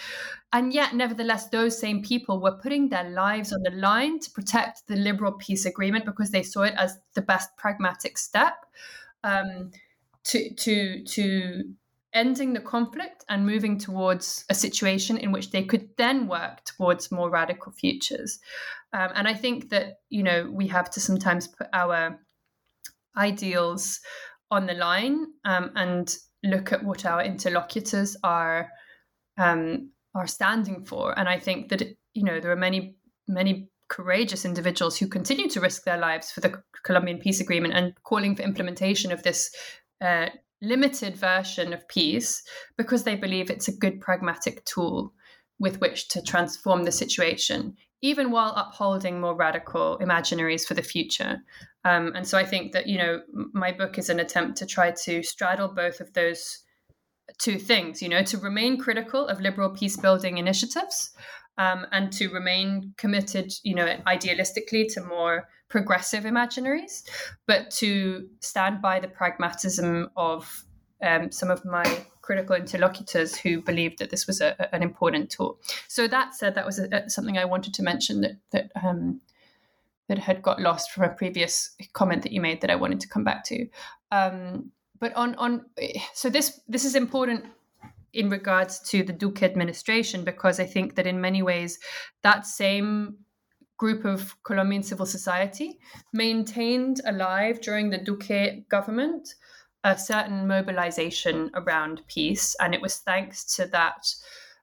And yet, nevertheless, those same people were putting their lives on the line to protect the liberal peace agreement because they saw it as the best pragmatic step um, to, to, to ending the conflict and moving towards a situation in which they could then work towards more radical futures. Um, and I think that, you know, we have to sometimes put our ideals on the line um, and look at what our interlocutors are um, are standing for. And I think that, you know, there are many, many courageous individuals who continue to risk their lives for the Colombian peace agreement and calling for implementation of this uh, limited version of peace because they believe it's a good pragmatic tool with which to transform the situation, even while upholding more radical imaginaries for the future. Um, and so I think that, you know, my book is an attempt to try to straddle both of those two things, you know, to remain critical of liberal peace building initiatives, um, and to remain committed, you know, idealistically to more progressive imaginaries, but to stand by the pragmatism of um, some of my critical interlocutors who believed that this was a, an important tool. So that said, that was a, a, something I wanted to mention that that um, that had got lost from a previous comment that you made that I wanted to come back to. Um, but on on so this this is important in regards to the Duque administration, because I think that in many ways that same group of Colombian civil society maintained alive during the Duque government a certain mobilization around peace. And it was thanks to that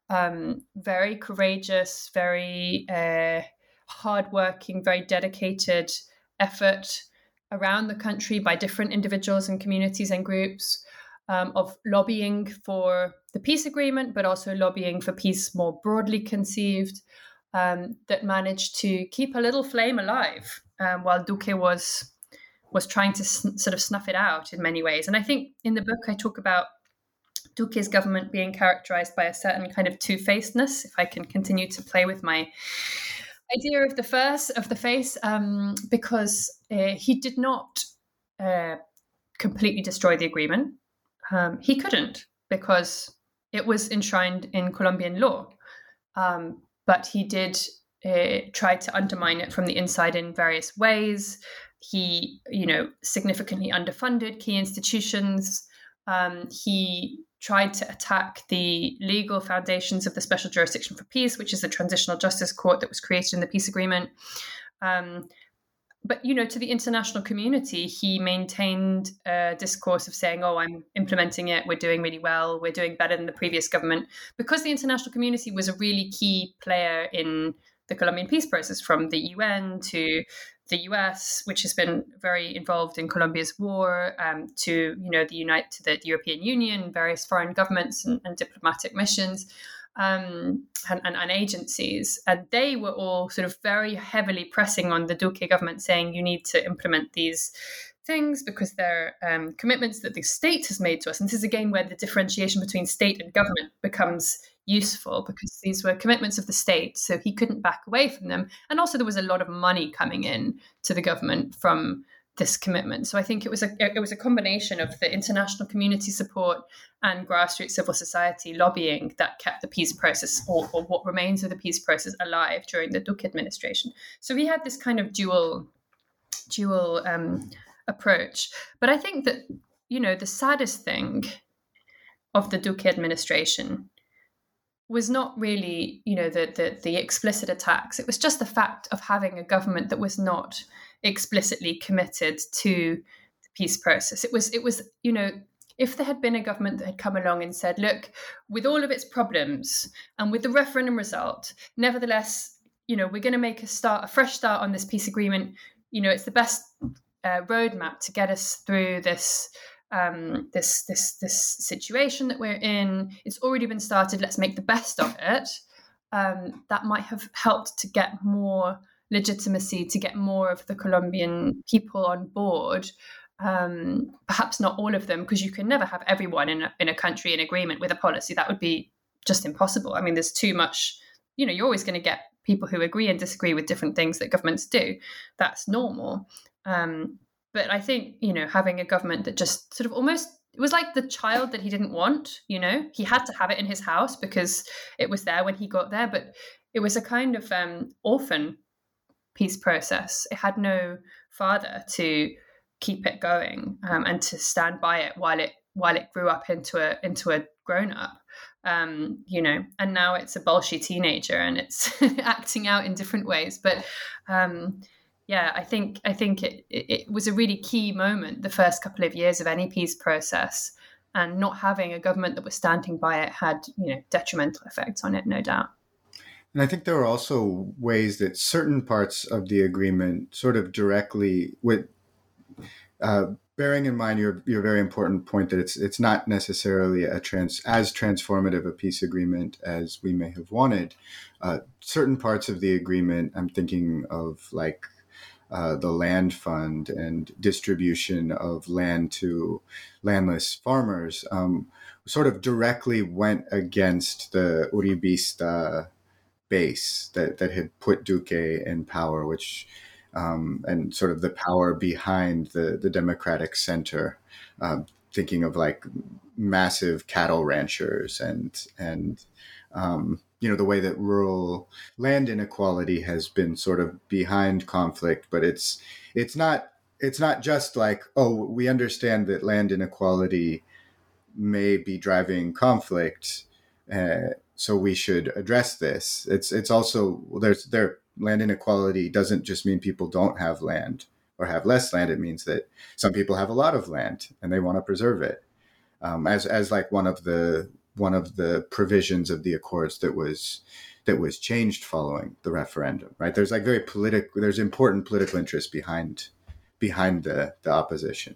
um, very courageous, very uh, hardworking, very dedicated effort around the country by different individuals and communities and groups um, of lobbying for the peace agreement, but also lobbying for peace more broadly conceived, Um, that managed to keep a little flame alive um, while Duque was was trying to sn- sort of snuff it out in many ways. And I think in the book I talk about Duque's government being characterized by a certain kind of two-facedness, if I can continue to play with my idea of the first, of the face, um, because uh, he did not uh, completely destroy the agreement. Um, he couldn't, because it was enshrined in Colombian law. Um, But he did uh, try to undermine it from the inside in various ways. He, you know, significantly underfunded key institutions. Um, he tried to attack the legal foundations of the Special Jurisdiction for Peace, which is the transitional justice court that was created in the peace agreement. Um, but, you know, to the international community, he maintained a discourse of saying, oh, I'm implementing it. We're doing really well. We're doing better than the previous government, because the international community was a really key player in the Colombian peace process, from the U N to the U S, which has been very involved in Colombia's war, um, to, you know, the Unite to the European Union, various foreign governments and, and diplomatic missions. Um, and, and, and agencies, and they were all sort of very heavily pressing on the Duque government, saying you need to implement these things because they're um, commitments that the state has made to us. And this is again where the differentiation between state and government becomes useful, because these were commitments of the state, so he couldn't back away from them. And also there was a lot of money coming in to the government from this commitment. So I think it was a it was a combination of the international community support and grassroots civil society lobbying that kept the peace process, or, or what remains of the peace process, alive during the Duque administration. So we had this kind of dual dual um, approach. But I think that, you know, the saddest thing of the Duque administration was not really, you know, the the, the explicit attacks. It was just the fact of having a government that was not explicitly committed to the peace process. It was, it was, you know, if there had been a government that had come along and said, look, with all of its problems and with the referendum result, nevertheless, you know, we're going to make a start, a fresh start on this peace agreement. You know, it's the best uh, roadmap to get us through this, um, this, this, this situation that we're in. It's already been started. Let's make the best of it. Um, that might have helped to get more legitimacy, to get more of the Colombian people on board, um, perhaps not all of them, because you can never have everyone in a, in a country in agreement with a policy. That would be just impossible. I mean, there's too much, you know, you're always going to get people who agree and disagree with different things that governments do. That's normal. Um, but I think, you know, having a government that just sort of almost, it was like the child that he didn't want, you know, he had to have it in his house because it was there when he got there, but it was a kind of um, orphan peace process. It had no father to keep it going um, and to stand by it while it while it grew up into a into a grown up, um, you know. And now it's a bolshy teenager and it's acting out in different ways. But um, yeah, I think I think it, it it was a really key moment, the first couple of years of any peace process, and not having a government that was standing by it had, you know, detrimental effects on it, no doubt. And I think there are also ways that certain parts of the agreement sort of directly, with uh, bearing in mind your your very important point that it's it's not necessarily a trans as transformative a peace agreement as we may have wanted. Uh, certain parts of the agreement, I'm thinking of like uh, the land fund and distribution of land to landless farmers, um, sort of directly went against the Uribista base that, that had put Duque in power, which um, and sort of the power behind the, the Democratic Center, uh, thinking of like massive cattle ranchers and and um, you know, the way that rural land inequality has been sort of behind conflict, but it's it's not it's not just like, oh, we understand that land inequality may be driving conflict, uh, so we should address this. It's it's also there's there land inequality doesn't just mean people don't have land or have less land. It means that some people have a lot of land and they want to preserve it, um, as as like one of the one of the provisions of the accords that was that was changed following the referendum, right? There's like very political, there's important political interest behind behind the, the opposition.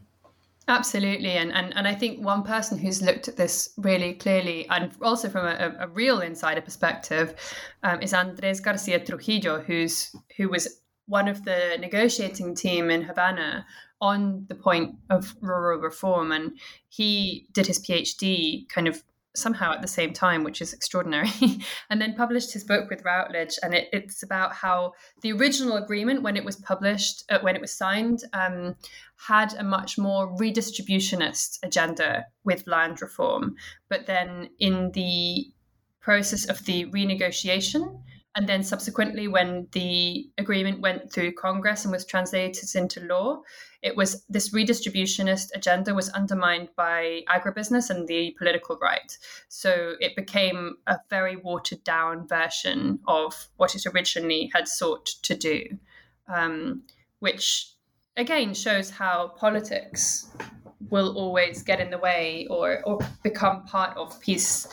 Absolutely. And, and and I think one person who's looked at this really clearly, and also from a, a real insider perspective, um, is Andrés García Trujillo, who's who was one of the negotiating team in Havana on the point of rural reform. And he did his PhD kind of somehow at the same time, which is extraordinary, and then published his book with Routledge. And it, it's about how the original agreement, when it was published, uh, when it was signed, um, had a much more redistributionist agenda with land reform. But then in the process of the renegotiation, and then subsequently when the agreement went through Congress and was translated into law, it was this redistributionist agenda was undermined by agribusiness and the political right. So it became a very watered down version of what it originally had sought to do, um, which again shows how politics will always get in the way or, or become part of peace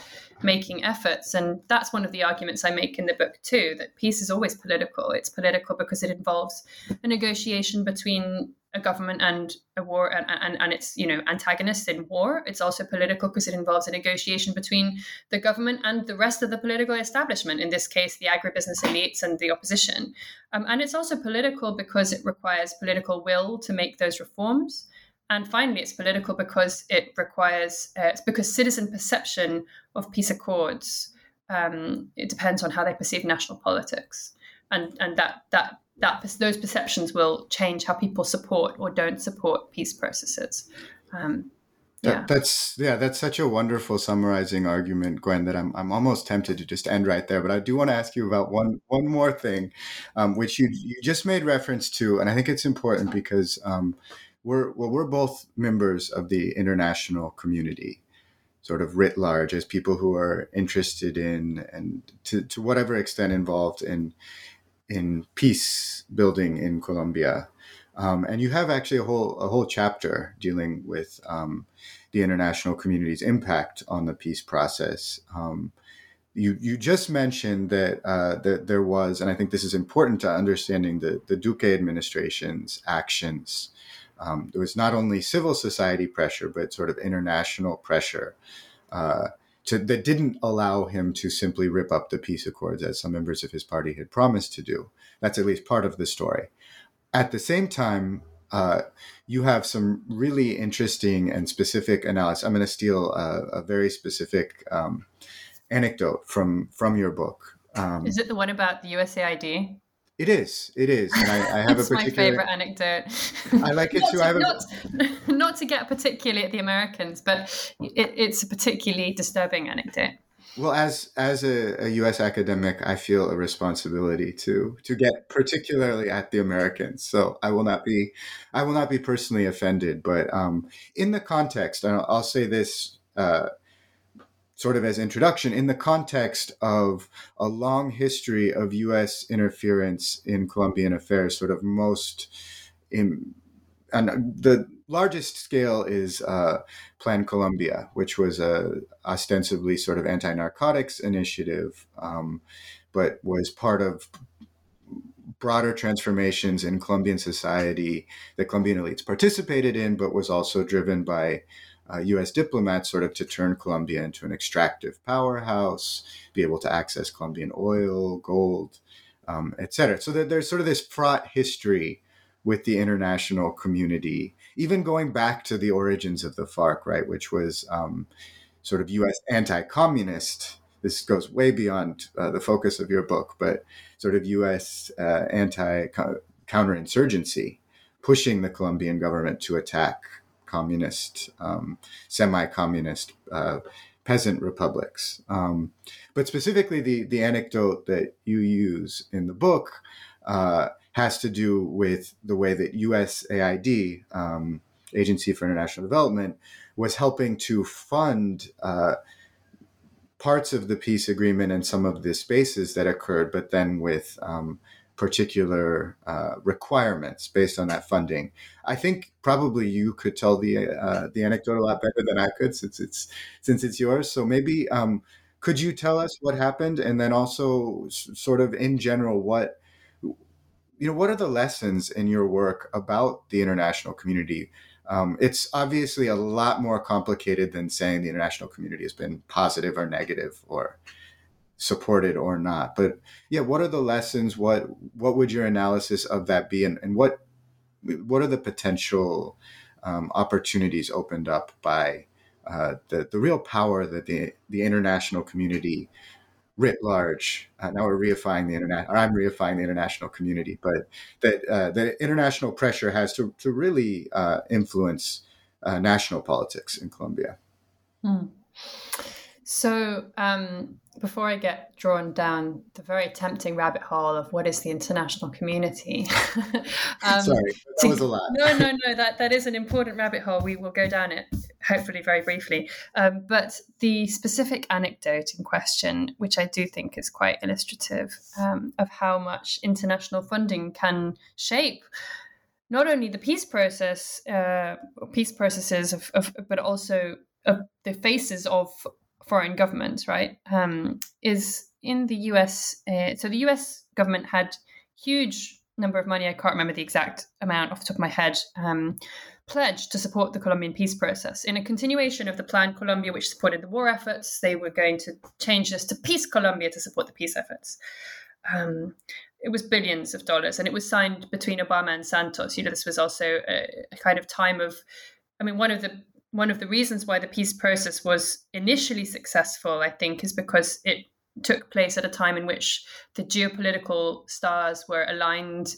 making efforts. And that's one of the arguments I make in the book too, that peace is always political. It's political because it involves a negotiation between a government and a war and, and, and its, you know, antagonists in war. It's also political because it involves a negotiation between the government and the rest of the political establishment, in this case, the agribusiness elites and the opposition. Um, and it's also political because it requires political will to make those reforms. And finally, it's political because it requires, uh, it's because citizen perception of peace accords, um, it depends on how they perceive national politics. And and that that that those perceptions will change how people support or don't support peace processes. Um, yeah. That, that's yeah, that's such a wonderful summarizing argument, Gwen, that I'm I'm almost tempted to just end right there. But I do want to ask you about one one more thing, um, which you you just made reference to, and I think it's important because Um, We're well, we're both members of the international community, sort of writ large, as people who are interested in and to, to whatever extent involved in in peace building in Colombia. Um, and you have actually a whole a whole chapter dealing with um, the international community's impact on the peace process. Um, you you just mentioned that uh, that there was, and I think this is important to understanding the the Duque administration's actions. Um, there was not only civil society pressure, but sort of international pressure uh, to, that didn't allow him to simply rip up the peace accords, as some members of his party had promised to do. That's at least part of the story. At the same time, uh, you have some really interesting and specific analysis. I'm going to steal a, a very specific um, anecdote from, from your book. Um, Is it the one about the U S A I D? It is. It is. And I, I have That's a particular my favorite anecdote. I like it too. To, I have not, a... not to get particularly at the Americans, but it, it's a particularly disturbing anecdote. Well, as as a, a U S academic, I feel a responsibility to to get particularly at the Americans. So I will not be I will not be personally offended. But um, in the context, and I'll, I'll say this uh, sort of as introduction, in the context of a long history of U S interference in Colombian affairs, sort of most, in, and the largest scale is uh, Plan Colombia, which was a ostensibly sort of anti-narcotics initiative, um, but was part of broader transformations in Colombian society that Colombian elites participated in, but was also driven by Uh, U S diplomats sort of to turn Colombia into an extractive powerhouse, be able to access Colombian oil, gold, um, et cetera. So there, there's sort of this fraught history with the international community, even going back to the origins of the FARC, right, which was um, sort of U S anti-communist this goes way beyond uh, the focus of your book, but sort of U S uh, anti-counterinsurgency, pushing the Colombian government to attack communist, um, semi-communist uh, peasant republics. Um, but specifically, the, the anecdote that you use in the book uh, has to do with the way that U S A I D, um, Agency for International Development, was helping to fund uh, parts of the peace agreement and some of the spaces that occurred, but then with um, particular uh, requirements based on that funding. I think probably you could tell the uh, the anecdote a lot better than I could, since it's since it's yours. So maybe um, could you tell us what happened, and then also s- sort of in general what you know what are the lessons in your work about the international community? Um, it's obviously a lot more complicated than saying the international community has been positive or negative or supported or not. But yeah, what are the lessons? What what would your analysis of that be? And, and what what are the potential um, opportunities opened up by uh, the, the real power that the, the international community writ large, uh, now we're reifying the internet, or I'm reifying the international community, but that uh, that international pressure has to, to really uh, influence uh, national politics in Colombia. Mm. So um, before I get drawn down the very tempting rabbit hole of what is the international community. um, Sorry, that was a lot. no, no, no, that, that is an important rabbit hole. We will go down it, hopefully very briefly. Um, but the specific anecdote in question, which I do think is quite illustrative um, of how much international funding can shape not only the peace process, uh, peace processes, of, of but also of the faces of foreign government, right, um, is in the U S. Uh, so the U S government had huge number of money, I can't remember the exact amount off the top of my head, um, pledged to support the Colombian peace process. In a continuation of the Plan Colombia, which supported the war efforts, they were going to change this to Peace Colombia to support the peace efforts. Um, it was billions of dollars, and it was signed between Obama and Santos. You know, this was also a, a kind of time of, I mean, one of the One of the reasons why the peace process was initially successful, I think, is because it took place at a time in which the geopolitical stars were aligned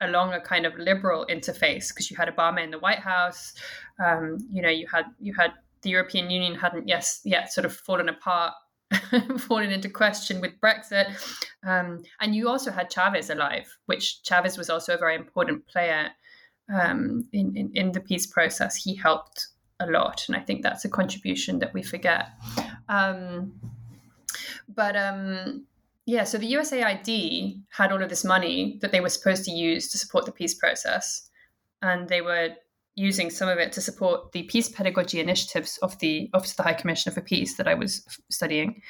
along a kind of liberal interface, because you had Obama in the White House, um, you know, you had you had the European Union hadn't yes yet sort of fallen apart, fallen into question with Brexit, um, and you also had Chavez alive, which Chavez was also a very important player um, in, in in the peace process. He helped a lot, and I think that's a contribution that we forget. Um, but um, yeah, so the U S A I D had all of this money that they were supposed to use to support the peace process, and they were using some of it to support the peace pedagogy initiatives of the Office of the High Commissioner for Peace that I was studying.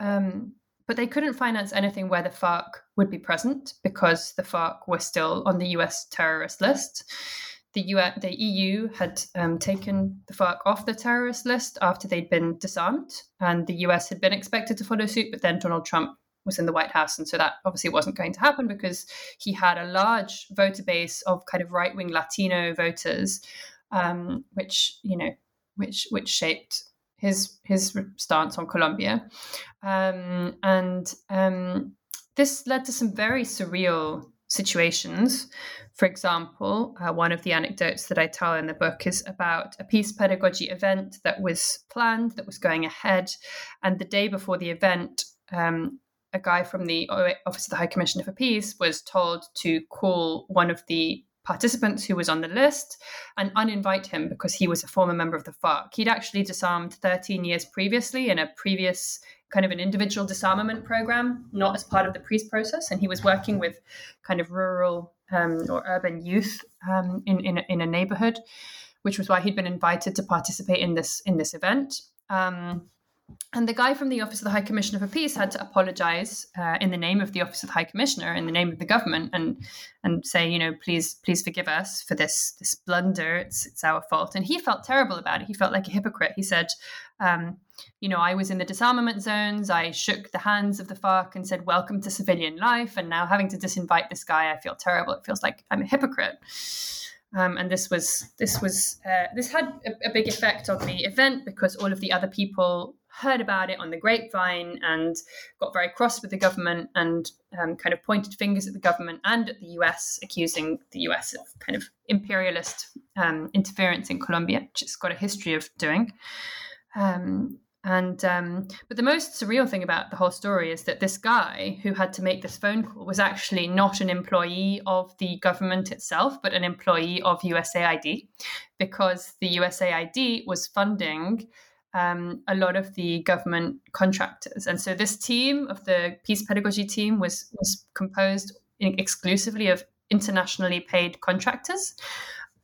Um, but they couldn't finance anything where the FARC would be present, because the FARC were still on the U S terrorist list. The, U S, the E U had um, taken the FARC off the terrorist list after they'd been disarmed, and the U S had been expected to follow suit, but then Donald Trump was in the White House, and so that obviously wasn't going to happen, because he had a large voter base of kind of right-wing Latino voters, um, which, you know, which which shaped his his stance on Colombia. Um, and um, this led to some very surreal situations. For example, uh, one of the anecdotes that I tell in the book is about a peace pedagogy event that was planned, that was going ahead. And the day before the event, um, a guy from the Office of the High Commissioner for Peace was told to call one of the participants who was on the list and uninvite him, because he was a former member of the FARC. He'd actually disarmed thirteen years previously in a previous kind of an individual disarmament program, not as part of the peace process. And he was working with kind of rural um, or urban youth um, in, in, in a neighborhood, which was why he'd been invited to participate in this, in this event. Um, and the guy from the Office of the High Commissioner for Peace had to apologize uh, in the name of the Office of the High Commissioner, in the name of the government, and and say, you know, please, please forgive us for this, this blunder. It's, it's our fault. And he felt terrible about it. He felt like a hypocrite. He said, um, you know, I was in the disarmament zones. I shook the hands of the FARC and said, welcome to civilian life. And now having to disinvite this guy, I feel terrible. It feels like I'm a hypocrite. Um, and this was, this was, uh, this had a, a big effect on the event, because all of the other people heard about it on the grapevine and got very cross with the government and um, kind of pointed fingers at the government and at the U S, accusing the U S of kind of imperialist um, interference in Colombia, which it's got a history of doing. Um, and um, but the most surreal thing about the whole story is that this guy who had to make this phone call was actually not an employee of the government itself, but an employee of U S A I D, because the U S A I D was funding Um, a lot of the government contractors. And so this team of the peace pedagogy team was, was composed in, exclusively of internationally paid contractors,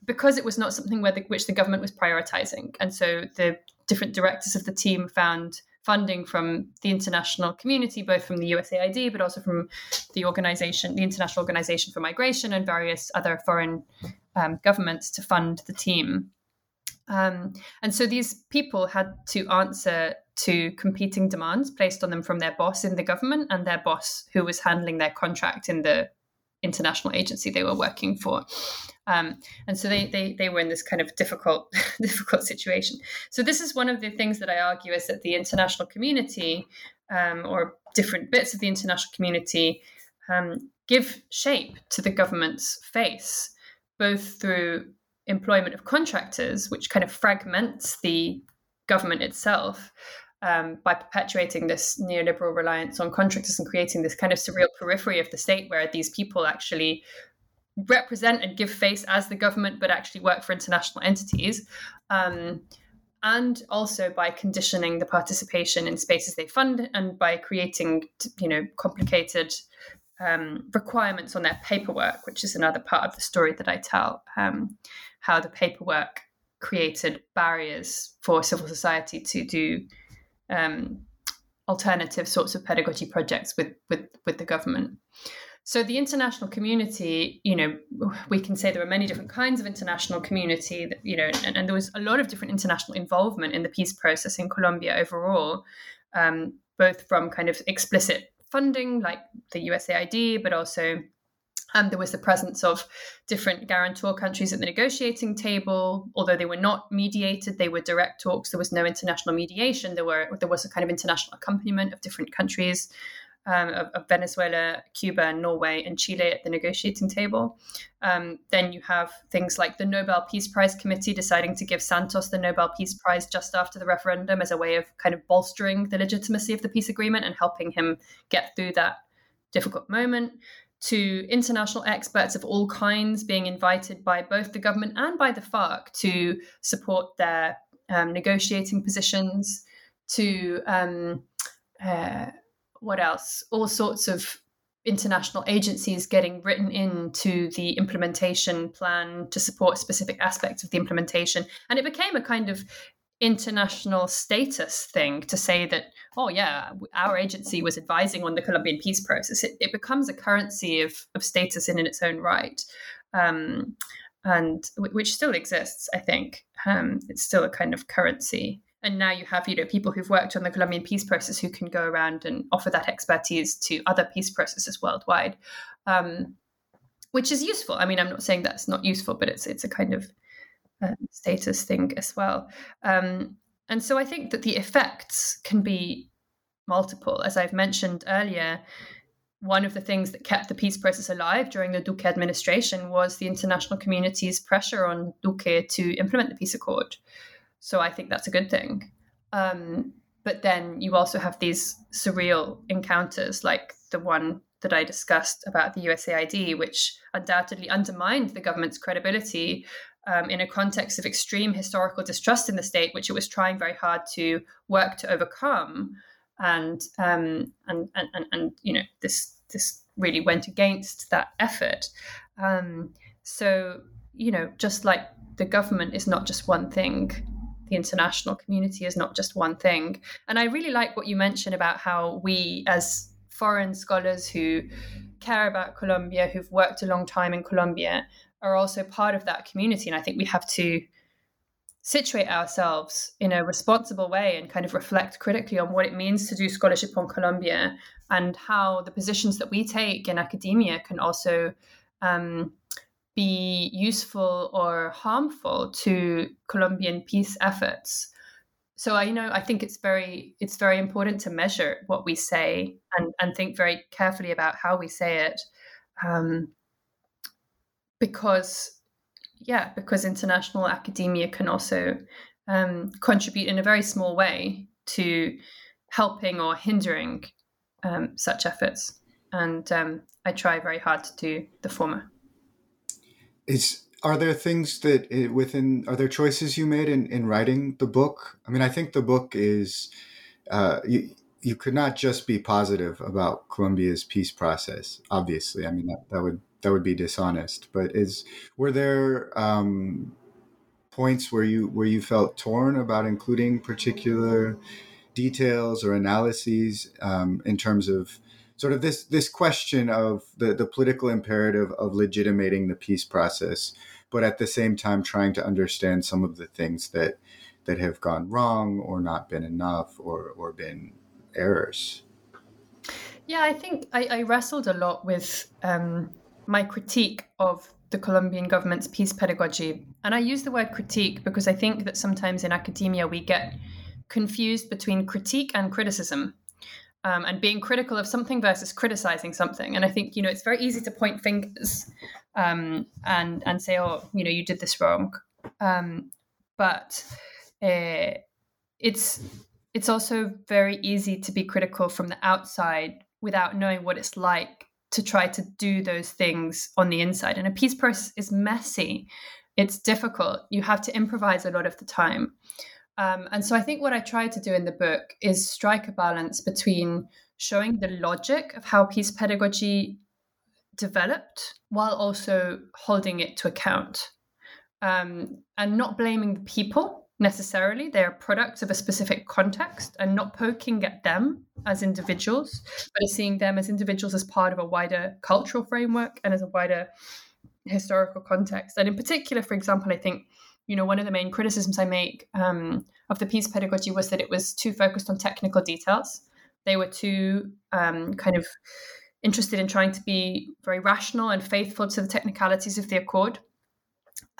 because it was not something where the, which the government was prioritizing. And so the different directors of the team found funding from the international community, both from the U S A I D, but also from the organization, the International Organization for Migration and various other foreign um, governments to fund the team. Um, and so these people had to answer to competing demands placed on them from their boss in the government and their boss who was handling their contract in the international agency they were working for. Um, and so they, they they were in this kind of difficult, difficult situation. So this is one of the things that I argue is that the international community um, or different bits of the international community um, give shape to the government's face, both through employment of contractors, which kind of fragments the government itself um, by perpetuating this neoliberal reliance on contractors and creating this kind of surreal periphery of the state where these people actually represent and give face as the government, but actually work for international entities. Um, and also by conditioning the participation in spaces they fund and by creating, you know, complicated um, requirements on their paperwork, which is another part of the story that I tell. Um, how the paperwork created barriers for civil society to do um, alternative sorts of pedagogy projects with, with, with the government. So the international community, you know, we can say there are many different kinds of international community, that, you know, and, and there was a lot of different international involvement in the peace process in Colombia overall, um, both from kind of explicit funding like the U S A I D, but also And there was the presence of different guarantor countries at the negotiating table. Although they were not mediated, they were direct talks. There was no international mediation. There were there was a kind of international accompaniment of different countries, um, of, of Venezuela, Cuba, Norway, and Chile at the negotiating table. Um, then you have things like the Nobel Peace Prize Committee deciding to give Santos the Nobel Peace Prize just after the referendum as a way of kind of bolstering the legitimacy of the peace agreement and helping him get through that difficult moment. To international experts of all kinds being invited by both the government and by the FARC to support their um, negotiating positions, to um, uh, what else? All sorts of international agencies getting written into the implementation plan to support specific aspects of the implementation. And it became a kind of international status thing to say that, oh yeah, our agency was advising on the Colombian peace process. It, it becomes a currency of, of status in, in its own right, um, and w- which still exists, I think. Um, it's still a kind of currency. And now you have, you know, people who've worked on the Colombian peace process who can go around and offer that expertise to other peace processes worldwide, um, which is useful. I mean, I'm not saying that's not useful, but it's it's a kind of uh, status thing as well. Um, And so I think that the effects can be multiple. As I've mentioned earlier, one of the things that kept the peace process alive during the Duque administration was the international community's pressure on Duque to implement the peace accord. So I think that's a good thing. Um, but then you also have these surreal encounters like the one that I discussed about the U S A I D, which undoubtedly undermined the government's credibility Um, in a context of extreme historical distrust in the state, which it was trying very hard to work to overcome, and um, and, and and and you know this this really went against that effort. Um, so you know, just like the government is not just one thing, the international community is not just one thing. And I really like what you mentioned about how we, as foreign scholars who care about Colombia, who've worked a long time in Colombia, are also part of that community. And I think we have to situate ourselves in a responsible way and kind of reflect critically on what it means to do scholarship on Colombia and how the positions that we take in academia can also um, be useful or harmful to Colombian peace efforts. So I, you know, I think it's very, it's very important to measure what we say and, and think very carefully about how we say it, um, because, yeah, because international academia can also um, contribute in a very small way to helping or hindering um, such efforts, and um, I try very hard to do the former. It's. Are there things that within, are there choices you made in, in writing the book? I mean, I think the book is, uh, you, you could not just be positive about Colombia's peace process, obviously. I mean, that, that would, that would be dishonest, but is, were there, um, points where you, where you felt torn about including particular details or analyses, um, in terms of sort of this, this question of the, the political imperative of legitimating the peace process, but at the same time trying to understand some of the things that that have gone wrong or not been enough or or been errors? Yeah, I think I, I wrestled a lot with um, my critique of the Colombian government's peace pedagogy. And I use the word critique because I think that sometimes in academia we get confused between critique and criticism. Um, and being critical of something versus criticizing something. And I think, you know, it's very easy to point fingers um, and and say, oh, you know, you did this wrong. Um, but uh, it's it's also very easy to be critical from the outside without knowing what it's like to try to do those things on the inside. And a peace process is messy. It's difficult. You have to improvise a lot of the time. Um, and so I think what I try to do in the book is strike a balance between showing the logic of how peace pedagogy developed while also holding it to account, um, and not blaming the people necessarily. They are products of a specific context, and not poking at them as individuals, but seeing them as individuals as part of a wider cultural framework and as a wider historical context. And in particular, for example, I think, you know, one of the main criticisms I make um, of the peace pedagogy was that it was too focused on technical details. They were too um, kind of interested in trying to be very rational and faithful to the technicalities of the accord.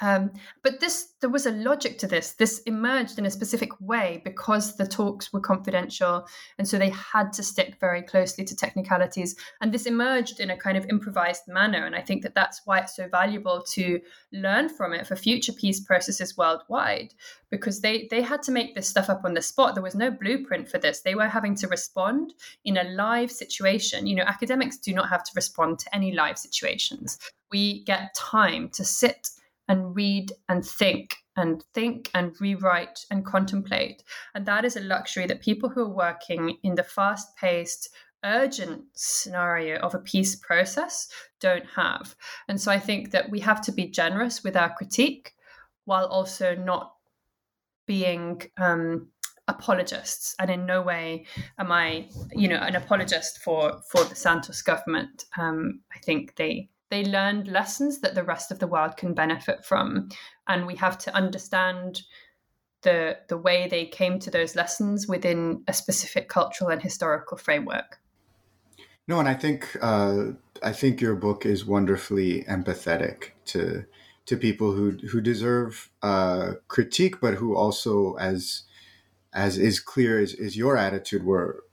Um, but this, there was a logic to this. This emerged in a specific way because the talks were confidential, and so they had to stick very closely to technicalities. And this emerged in a kind of improvised manner. And I think that that's why it's so valuable to learn from it for future peace processes worldwide, because they, they had to make this stuff up on the spot. There was no blueprint for this. They were having to respond in a live situation. You know, academics do not have to respond to any live situations. We get time to sit and read and think and think and rewrite and contemplate. And that is a luxury that people who are working in the fast-paced, urgent scenario of a peace process don't have. And so I think that we have to be generous with our critique while also not being um, apologists. And in no way am I, you know, an apologist for, for the Santos government. Um, I think they... They learned lessons that the rest of the world can benefit from. And we have to understand the the way they came to those lessons within a specific cultural and historical framework. No, and I think uh, I think your book is wonderfully empathetic to to people who who deserve uh, critique, but who also, as as is clear, is, is your attitude, were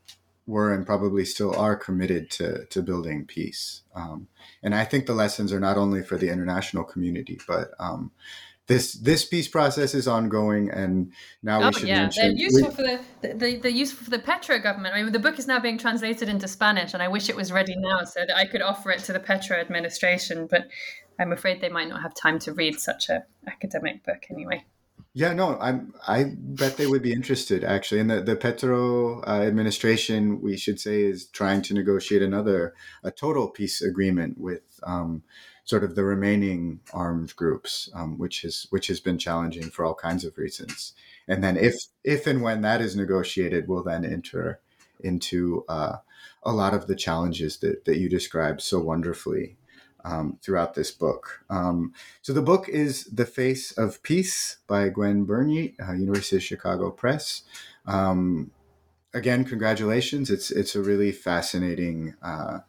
were and probably still are committed to to building peace. Um, and I think the lessons are not only for the international community, but um, this this peace process is ongoing. And now oh, we should yeah. mention... They're useful, we, for the, the, they're useful for the Petro government. I mean, the book is now being translated into Spanish, and I wish it was ready now so that I could offer it to the Petro administration, but I'm afraid they might not have time to read such an academic book anyway. Yeah, no, I'm, I bet they would be interested, actually. And the, the Petro uh, administration, we should say, is trying to negotiate another, a total peace agreement with um, sort of the remaining armed groups, um, which is, which has been challenging for all kinds of reasons. And then if, if and when that is negotiated, we'll then enter into uh, a lot of the challenges that, that you described so wonderfully Um, throughout this book. Um, so the book is The Face of Peace by Gwen Burnyeat, uh, University of Chicago Press. Um, again, congratulations. It's it's a really fascinating, uh,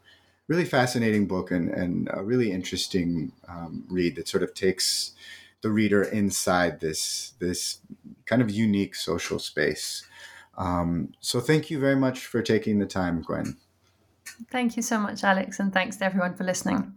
really fascinating book and, and a really interesting um, read that sort of takes the reader inside this, this kind of unique social space. Um, so thank you very much for taking the time, Gwen. Thank you so much, Alex, and thanks to everyone for listening.